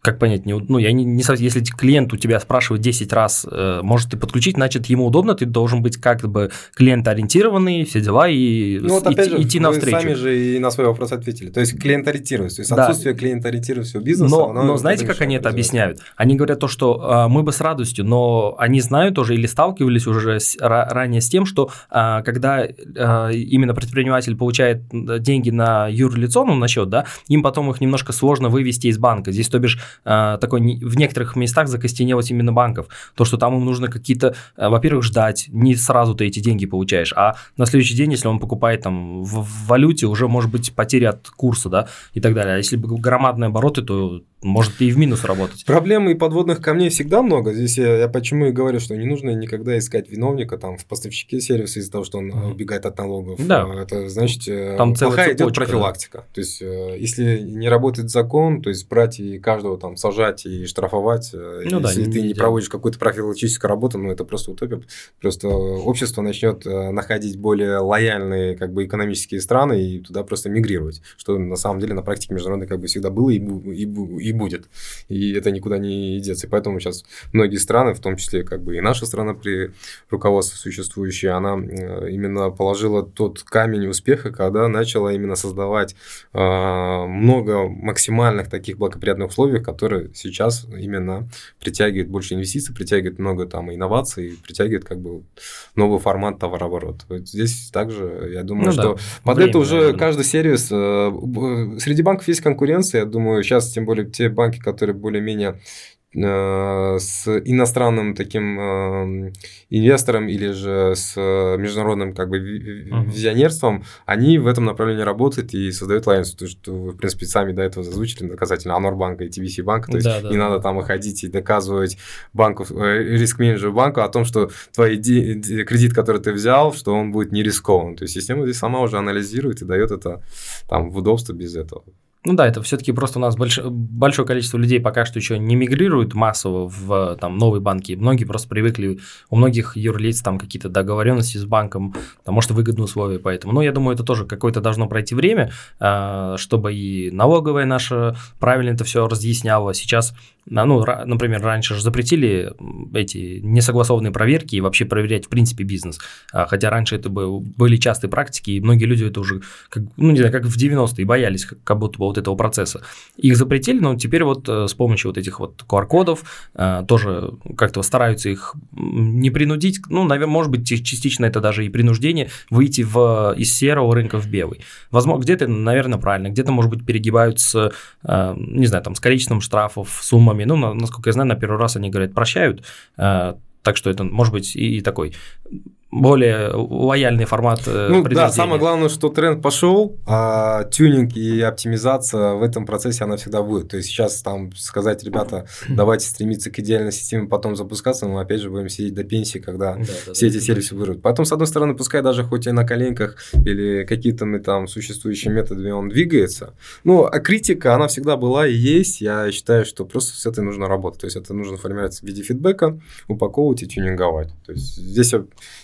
Как понять, не, ну, я не, не, если клиент у тебя спрашивает десять раз, э, может ты подключить, значит, ему удобно, ты должен быть как бы клиентоориентированный, все дела, и ну, вот, и, опять же, идти вы навстречу. Сами же и на свой вопрос ответили. То есть клиентоориентированность, то есть да. отсутствие клиентоориентированности у бизнеса. Но, но знаете, как они это объясняют? Они говорят то, что э, мы бы с радостью, но они знают уже или сталкивались уже с, ра, ранее с тем, что э, когда э, именно предприниматель получает деньги на юрлицо, ну, на счет, да, им потом их немножко сложно вывести из банка. Здесь, то бишь, такой в некоторых местах закостенелось именно банков. То, что там им нужно какие-то, во-первых, ждать, не сразу ты эти деньги получаешь, а на следующий день, если он покупает там в валюте, уже может быть потеря от курса, да, и так далее. А если громадные обороты, то может и в минус работать. Проблемы и подводных камней всегда много. Здесь я, я почему и говорю, что не нужно никогда искать виновника там в поставщике сервиса из-за того, что он mm-hmm. убегает от налогов. Да. Это значит, там плохая цепочка, идет профилактика. Да. То есть, если не работает закон, то есть брать и каждого там сажать и штрафовать, ну, если да, ты не, не проводишь какую-то профилактическую работу, ну это просто утопия. Просто общество начнет находить более лояльные как бы экономические страны и туда просто мигрировать, что на самом деле на практике международной как бы всегда было и, и, и И будет. И это никуда не деться. И поэтому сейчас многие страны, в том числе как бы и наша страна при руководстве существующей, она именно положила тот камень успеха, когда начала именно создавать э, много максимальных таких благоприятных условий, которые сейчас именно притягивают больше инвестиций, притягивают много там инноваций, притягивают как бы новый формат товарооборота. Вот здесь также, я думаю, ну, что да. под Время, это уже наверное. Каждый сервис... Э, среди банков есть конкуренция, я думаю, сейчас тем более те банки, которые более-менее э, с иностранным таким э, инвестором или же с международным как бы визионерством, uh-huh. они в этом направлении работают и создают лояльность. То, что вы, в принципе, сами до этого зазвучили, доказательно Anor Банка и ти би си Банка. То есть, да, да, не да. надо там выходить и доказывать банку, э, риск-менеджеру банку о том, что твой де- де- кредит, который ты взял, что он будет не рискован. То есть, система здесь сама уже анализирует и дает это там в удобство без этого. Ну да, это все-таки просто у нас больш... большое количество людей пока что еще не мигрирует массово в там, новые банки. Многие просто привыкли, у многих юрлиц там какие-то договоренности с банком, потому что выгодные условия поэтому. Но я думаю, это тоже какое-то должно пройти время, чтобы и налоговая наша правильно это все разъясняла. Сейчас, ну, например, раньше же запретили эти несогласованные проверки и вообще проверять в принципе бизнес. Хотя раньше это были частые практики, и многие люди это уже, как, ну не знаю, как в девяностые боялись, как будто бы вот этого процесса. Их запретили, но теперь вот с помощью вот этих вот ку ар-кодов тоже как-то стараются их не принудить, ну, наверное, может быть, частично это даже и принуждение выйти в, из серого рынка в белый. Возможно, где-то, наверное, правильно, где-то, может быть, перегибают с, не знаю, там, с количеством штрафов, суммами, ну, насколько я знаю, на первый раз они, говорят, прощают, так что это, может быть, и, и такой... более лояльный формат э, ну, произведения. Да, самое главное, что тренд пошел, а тюнинг и оптимизация в этом процессе, она всегда будет. То есть, сейчас там сказать, ребята, давайте стремиться к идеальной системе, потом запускаться, мы опять же будем сидеть до пенсии, когда да, да, все да, эти да. сервисы вырвут. Поэтому, с одной стороны, пускай даже хоть и на коленках или какие-то мы там существующие методы, он двигается. Ну, а критика, она всегда была и есть. Я считаю, что просто с этой нужно работать. То есть, это нужно формировать в виде фидбэка, упаковывать и тюнинговать. То есть, здесь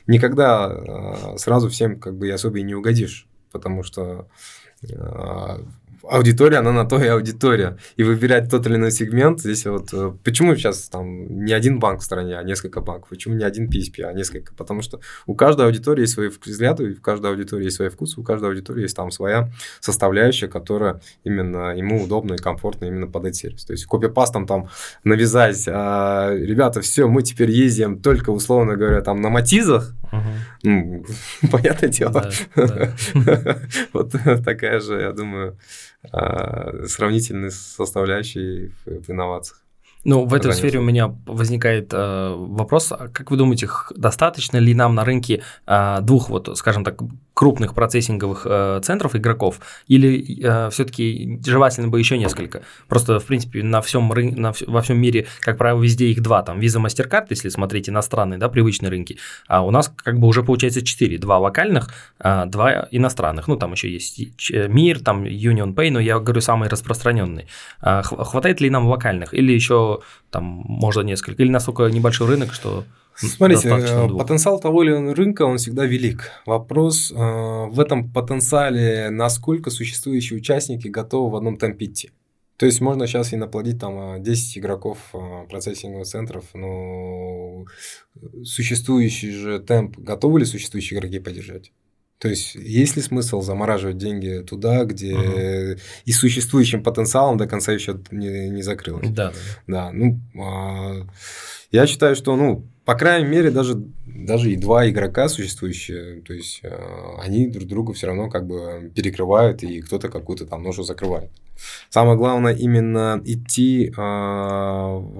не Никогда э, сразу всем как бы особо и не угодишь, потому что э, аудитория, она на то и аудитория. И выбирать тот или иной сегмент, здесь вот... Э, почему сейчас там не один банк в стране, а несколько банков? Почему не один пи эс пи, а несколько? Потому что у каждой аудитории есть свои взгляды, у каждой аудитории есть свои вкусы, у каждой аудитории есть там своя составляющая, которая именно ему удобна и комфортна именно под этот сервис. То есть копипастом там навязать, э, ребята, все, мы теперь ездим только, условно говоря, там на Матизах, ну, понятное дело. Да, да. Вот такая же, я думаю, сравнительная составляющая в инновациях. Ну, в этой сфере у меня возникает э, вопрос, как вы думаете, достаточно ли нам на рынке э, двух, вот, скажем так, крупных процессинговых э, центров игроков, или э, все-таки желательно бы еще несколько? Просто, в принципе, на всем ры... на вс... во всем мире, как правило, везде их два, там, Visa, MasterCard, если смотреть иностранные, да, привычные рынки, а у нас как бы уже получается четыре, два локальных, э, два иностранных, ну, там еще есть Mir, там, Union Pay, но я говорю самые распространенные. Э, хватает ли нам локальных, или еще там можно несколько, или настолько небольшой рынок, что... Смотрите, потенциал того или иного рынка, он всегда велик. Вопрос э, в этом потенциале, насколько существующие участники готовы в одном темпе идти. То есть можно сейчас и наплодить там десять игроков процессинговых центров, но существующий же темп, готовы ли существующие игроки поддержать? То есть есть ли смысл замораживать деньги туда, где uh-huh. и существующим потенциалом до конца еще не, не закрылось? Да. Да, ну, я считаю, что, ну, по крайней мере, даже, даже и два игрока существующие, то есть они друг друга все равно как бы перекрывают, и кто-то какую-то там ношу закрывает. Самое главное именно идти э, в,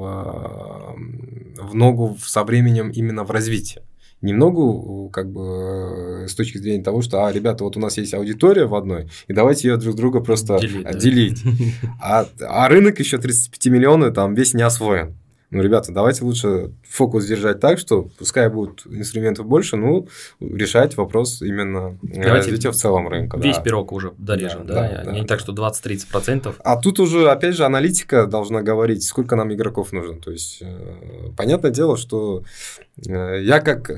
в ногу со временем именно в развитии. Немного как бы с точки зрения того, что, а, ребята, вот у нас есть аудитория в одной, и давайте ее друг друга просто делить. делить. Да. А, а рынок еще тридцать пять миллионов, там весь не освоен. Ну, ребята, давайте лучше фокус держать так, что пускай будут инструментов больше, ну, решать вопрос именно давайте развития в целом рынка. Весь да. пирог уже дорежем, да, да, да, да, не да. так, что двадцать-тридцать процентов. А тут уже, опять же, аналитика должна говорить, сколько нам игроков нужно. То есть, понятное дело, что я как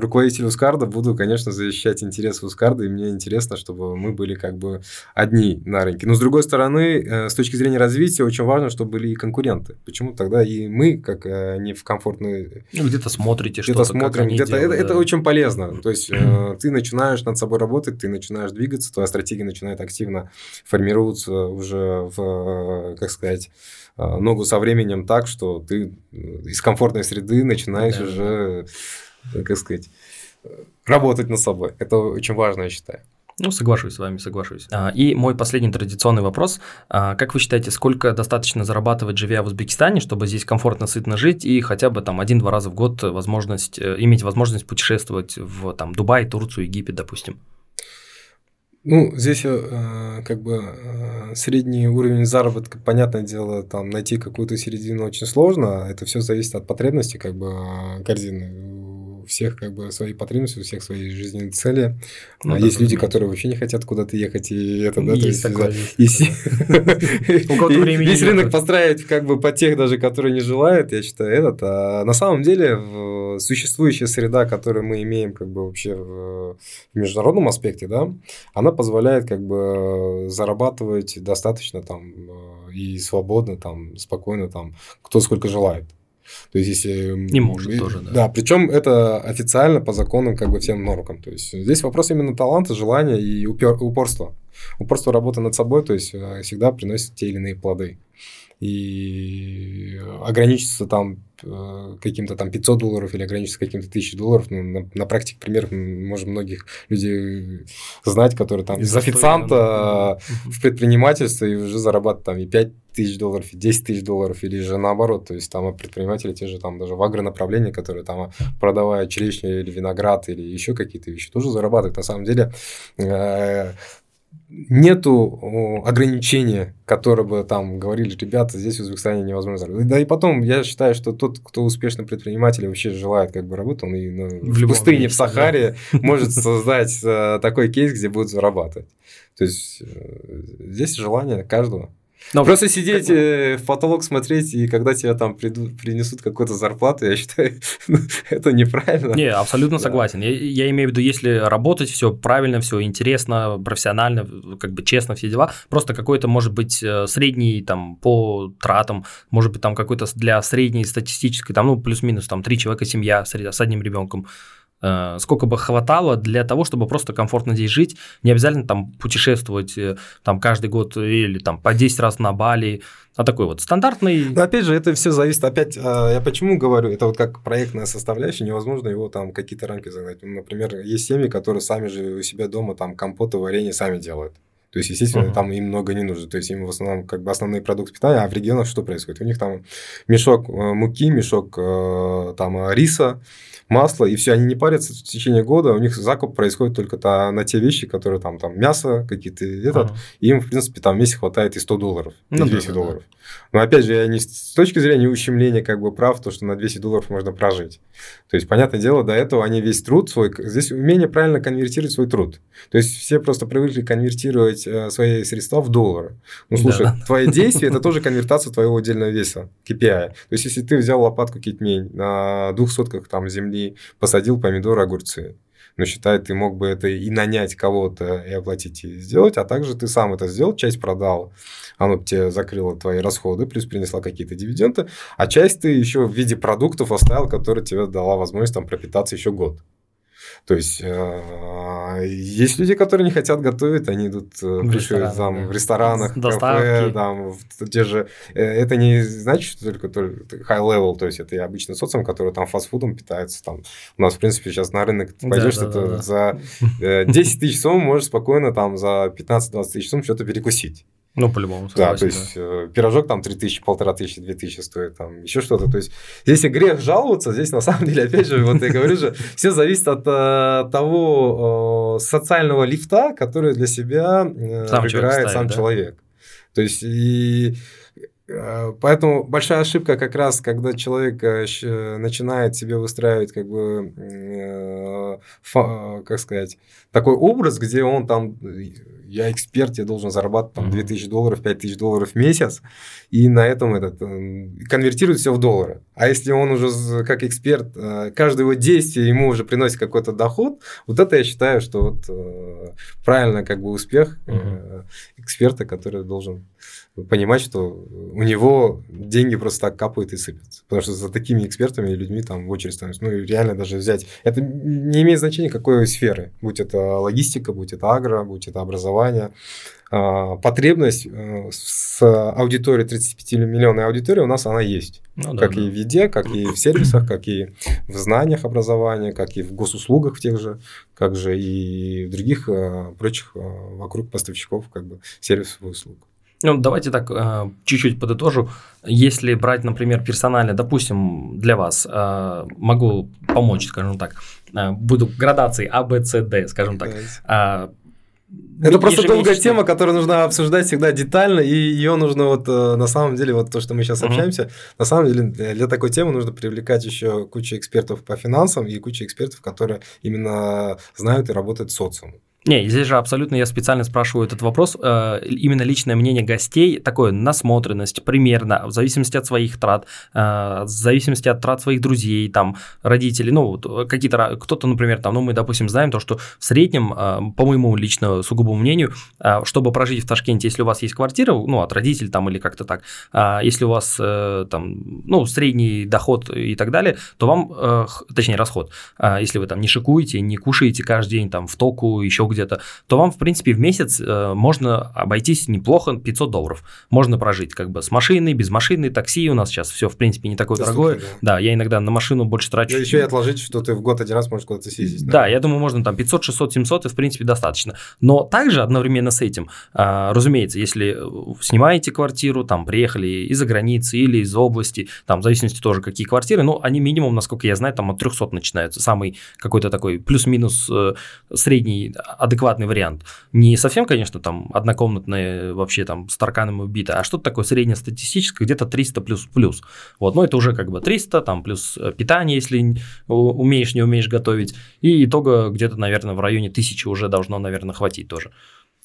руководитель Uzcard буду, конечно, защищать интересы Uzcard, и мне интересно, чтобы мы были как бы одни на рынке. Но, с другой стороны, с точки зрения развития, очень важно, чтобы были и конкуренты. Почему тогда и мы как э, не в комфортной... Ну, где-то смотрите где-то что-то, смотрим, как они где-то, делают. Это, да. это очень полезно. То есть, э, ты начинаешь над собой работать, ты начинаешь двигаться, твоя стратегия начинает активно формироваться уже в, как сказать, ногу со временем так, что ты из комфортной среды начинаешь да. уже, как сказать, работать над собой. Это очень важно, я считаю. Ну, соглашусь с вами, соглашусь. И мой последний традиционный вопрос. Как вы считаете, сколько достаточно зарабатывать, живя в Узбекистане, чтобы здесь комфортно, сытно жить и хотя бы там один-два раза в год возможность, иметь возможность путешествовать в там, Дубай, Турцию, Египет, допустим? Ну, здесь э, как бы э, средний уровень заработка, понятное дело, там найти какую-то середину очень сложно. Это все зависит от потребностей, как бы корзины. У всех как бы свои потребности, у всех свои жизненные цели. Ну, а да, есть люди, понимаете. Которые вообще не хотят куда-то ехать, и это, да, есть то есть... Весь рынок построить как бы по тех даже, которые не желают, я считаю, этот. А на самом деле существующая среда, которую мы имеем как бы вообще в международном аспекте, да, она позволяет как бы зарабатывать достаточно там и свободно, там, спокойно, там, кто сколько желает. То есть, если... Не может и, тоже, да. Да, причем это официально по законам как бы всем нормам. То есть, здесь вопрос именно таланта, желания и упер, упорства. Упорство работы над собой, то есть, всегда приносит те или иные плоды. И ограничиться там каким-то там пятьсот долларов или ограничиться каким-то тысячей долларов, ну, на, на практике примеров мы можем многих людей знать, которые там из официанта да. в предпринимательство и уже зарабатывают там и пять тысяч долларов, и десять тысяч долларов, или же наоборот, то есть там предприниматели те же там даже в агронаправлении, которые там продавая черешню или виноград или еще какие-то вещи, тоже зарабатывают. На самом деле нету ограничения, которые бы там говорили, ребята, здесь в Узбекистане невозможно заработать. Да и потом, я считаю, что тот, кто успешный предприниматель вообще желает как бы работать, он и ну, в, в пустыне, месте, в Сахаре да. может создать такой кейс, где будет зарабатывать. То есть, здесь желание каждого. Но просто сидеть как... в потолок смотреть, и когда тебя там приду, принесут какую-то зарплату, я считаю, это неправильно. Не, абсолютно да. согласен. Я, я имею в виду, если работать, все правильно, все интересно, профессионально, как бы честно, все дела, просто какой-то, может быть, средний там по тратам, может быть, там какой-то для средней статистической, там, ну, плюс-минус, там, три человека семья с, с одним ребенком. Сколько бы хватало для того, чтобы просто комфортно здесь жить, не обязательно там путешествовать там, каждый год или там, по десять раз на Бали, а такой вот стандартный... Но опять же, это все зависит, опять, я почему говорю, это вот как проектная составляющая, невозможно его там какие-то рамки загнать. Например, есть семьи, которые сами же у себя дома там компоты, варенье сами делают. То есть, естественно, uh-huh. там им много не нужно. То есть, им в основном как бы основные продукты питания, а в регионах что происходит? У них там мешок муки, мешок там риса, масло, и все, они не парятся в течение года, у них закуп происходит только на те вещи, которые там, там мясо, какие-то этот, uh-huh. и им, в принципе, там в месяц хватает и сто долларов, ну, и двести долларов. Да. Но, опять же, я не с точки зрения ущемления как бы прав, то, что на двести долларов можно прожить. То есть, понятное дело, до этого они весь труд свой... Здесь умение правильно конвертировать свой труд. То есть, все просто привыкли конвертировать свои средства в доллары. Ну, слушай, да, да. твои действия – это тоже конвертация твоего отдельного веса, кей пи ай. То есть, если ты взял лопатку китмень на двух сотках там, земли, посадил помидоры, огурцы, но считай, ты мог бы это и нанять кого-то, и оплатить, и сделать, а также ты сам это сделал, часть продал, оно бы тебе закрыло твои расходы, плюс принесла какие-то дивиденды, а часть ты еще в виде продуктов оставил, которые тебе дала возможность там пропитаться еще год. То есть, есть люди, которые не хотят готовить, они идут в, ресторан, там, да. в ресторанах, кафе, там, в те же... Это не значит, что только, только high level, то есть, это и обычный социум, который там фастфудом питается. Там. У нас, в принципе, сейчас на рынок ты пойдешь, да, да, что да, да. за десять тысяч сом можешь спокойно там, за пятнадцать-двадцать тысяч сом что-то перекусить. Ну, по-любому. Да, то есть, да. пирожок там три тысячи, полторы тысячи, две тысячи стоит, там еще что-то. То есть, здесь и грех жаловаться, здесь на самом деле, опять же, вот я говорю же, все зависит от э, того э, социального лифта, который для себя э, сам выбирает человек ставит, сам да? человек. То есть, и... Поэтому большая ошибка как раз, когда человек начинает себе выстраивать, как бы, э, фа, как сказать, такой образ, где он там, я эксперт, я должен зарабатывать там, две тысячи долларов, пять тысяч долларов в месяц, и на этом этот, конвертирует все в доллары. А если он уже как эксперт, каждое его действие ему уже приносит какой-то доход, вот это я считаю, что вот, правильно как бы успех э, эксперта, который должен... понимать, что у него деньги просто так капают и сыпятся. Потому что за такими экспертами и людьми там в очередь становится. Ну, и реально даже взять... Это не имеет значения, какой сферы. Будь это логистика, будь это агро, будь это образование. Потребность с аудиторией, тридцатипятимиллионной аудитории у нас она есть. Ну, да, как да. и в еде, как и в сервисах, как и в знаниях образования, как и в госуслугах в тех же, как же и в других прочих вокруг поставщиков как бы сервисов и услуг. Ну, давайте так чуть-чуть подытожу. Если брать, например, персонально, допустим, для вас, могу помочь, скажем так, буду градации А, Б, С, Д, скажем так. Это просто долгая тема, которую нужно обсуждать всегда детально, и ее нужно вот на самом деле, вот то, что мы сейчас общаемся, uh-huh. на самом деле для такой темы нужно привлекать еще кучу экспертов по финансам и кучу экспертов, которые именно знают и работают с социумом. Не, здесь же абсолютно я специально спрашиваю этот вопрос, э, именно личное мнение гостей, такое насмотренность примерно, в зависимости от своих трат, э, в зависимости от трат своих друзей, там, родителей, ну, вот, какие-то, кто-то, например, там, ну, мы, допустим, знаем то, что в среднем, э, по моему лично сугубому мнению, э, чтобы прожить в Ташкенте, если у вас есть квартира, ну, от родителей там или как-то так, э, если у вас э, там, ну, средний доход и так далее, то вам, э, точнее, расход, э, если вы там не шикуете, не кушаете каждый день там в току, еще где-то, где-то, то вам, в принципе, в месяц э, можно обойтись неплохо, пятьсот долларов. Можно прожить как бы с машиной, без машины, такси. У нас сейчас все, в принципе, не такое да, дорогое. Да. да, я иногда на машину больше трачу. Да, еще и отложить, что ты в год один раз можешь куда-то съездить. Да, да, я думаю, можно там пятьсот, шестьсот, семьсот, и в принципе достаточно. Но также одновременно с этим, э, разумеется, если снимаете квартиру, там приехали из-за границы или из области, там в зависимости тоже какие квартиры, ну, они минимум, насколько я знаю, там от трёхсот начинаются. Самый какой-то такой плюс-минус э, средний адекватный вариант. Не совсем, конечно, там однокомнатные вообще там с тараканами убиты, а что-то такое среднестатистическое, где-то триста плюс-плюс. Вот, но это уже как бы триста, там плюс питание, если умеешь, не умеешь готовить, и итога где-то, наверное, в районе тысячи уже должно, наверное, хватить тоже.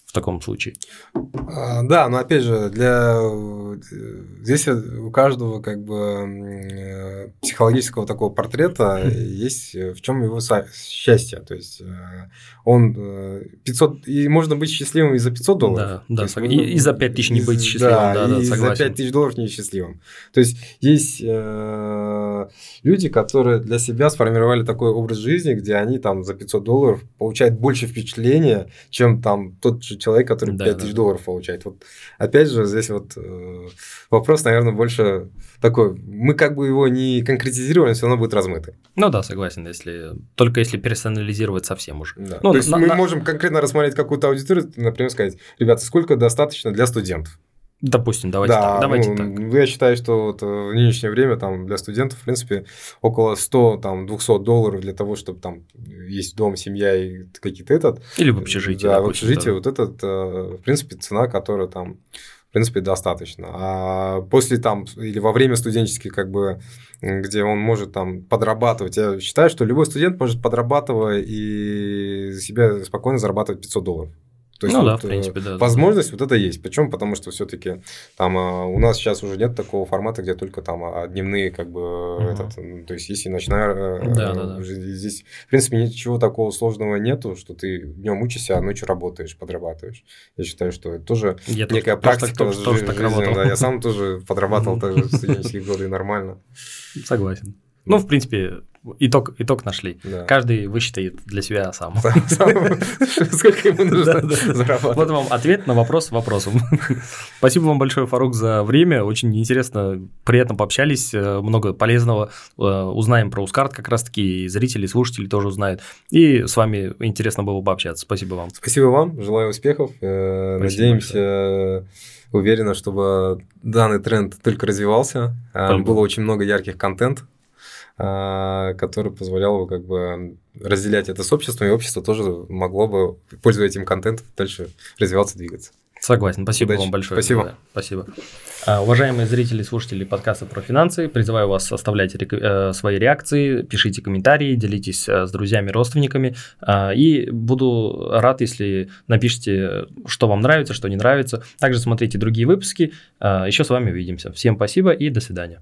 В таком случае. Да, но опять же, для... здесь у каждого как бы психологического такого портрета есть в чем его счастье. То есть он пятьсот, и можно быть счастливым и за пятьсот долларов. Да, да, есть, и, можно... и за пять тысяч не быть счастливым. Да, да, да, и согласен. За пять тысяч долларов не счастливым. То есть есть э, люди, которые для себя сформировали такой образ жизни, где они там за пятьсот долларов получают больше впечатления, чем там тот же человек, который да, пять тысяч долларов получает. Вот, опять же, здесь вот э, вопрос, наверное, больше такой. Мы как бы его не конкретизировали, все равно будет размытый. Ну да, согласен, если только если персонализировать совсем уже. Да. Ну, то есть на, мы на... можем конкретно рассмотреть какую-то аудиторию, например, сказать, ребята, сколько достаточно для студентов? Допустим, давайте, да, так, давайте ну, так. Я считаю, что вот в нынешнее время там, для студентов, в принципе, около сто-двести долларов для того, чтобы там есть дом, семья и какие-то этот... Или в общежитии. Да, допустим, в общежитии да. вот этот, в принципе, цена, которая там... В принципе, достаточно. А после там, или во время студенческой, как бы, где он может там подрабатывать, я считаю, что любой студент может, подрабатывая, и себе спокойно зарабатывать пятьсот долларов. То есть ну, вот, да, в принципе, да, возможность да. вот это есть. Причем, потому что все-таки там у нас сейчас уже нет такого формата, где только там дневные, как бы, угу. этот, то есть, если ночная, да, да, да. здесь, в принципе, ничего такого сложного нету, что ты днем учишься, а ночью работаешь, подрабатываешь. Я считаю, что это тоже я некая тоже, практика. Тоже, тоже, жизни, тоже да, я сам тоже подрабатывал также в студенческие годы, нормально. Согласен. Ну, в принципе, итог, итог нашли. Да. Каждый высчитает для себя сам. Сколько ему нужно зарабатывать. Вот вам ответ на вопрос вопросом. Спасибо вам большое, Фаррух, за время. Очень интересно, приятно пообщались. Много полезного. Узнаем про Uzcard как раз-таки. И зрители, и слушатели тоже узнают. И с вами интересно было пообщаться. Спасибо вам. Спасибо вам. Желаю успехов. Надеемся... Уверена, чтобы данный тренд только развивался. Только. Было очень много ярких контент, который позволял как бы разделять это с обществом, и общество тоже могло бы, пользуясь этим контентом, дальше развиваться, двигаться. Согласен. Спасибо Удачи. Вам большое. Спасибо. Да, спасибо. Uh, уважаемые зрители и слушатели подкаста про финансы, призываю вас оставлять рек... uh, свои реакции, пишите комментарии, делитесь uh, с друзьями, родственниками. Uh, и буду рад, если напишите, что вам нравится, что не нравится. Также смотрите другие выпуски. Uh, еще с вами увидимся. Всем спасибо и до свидания.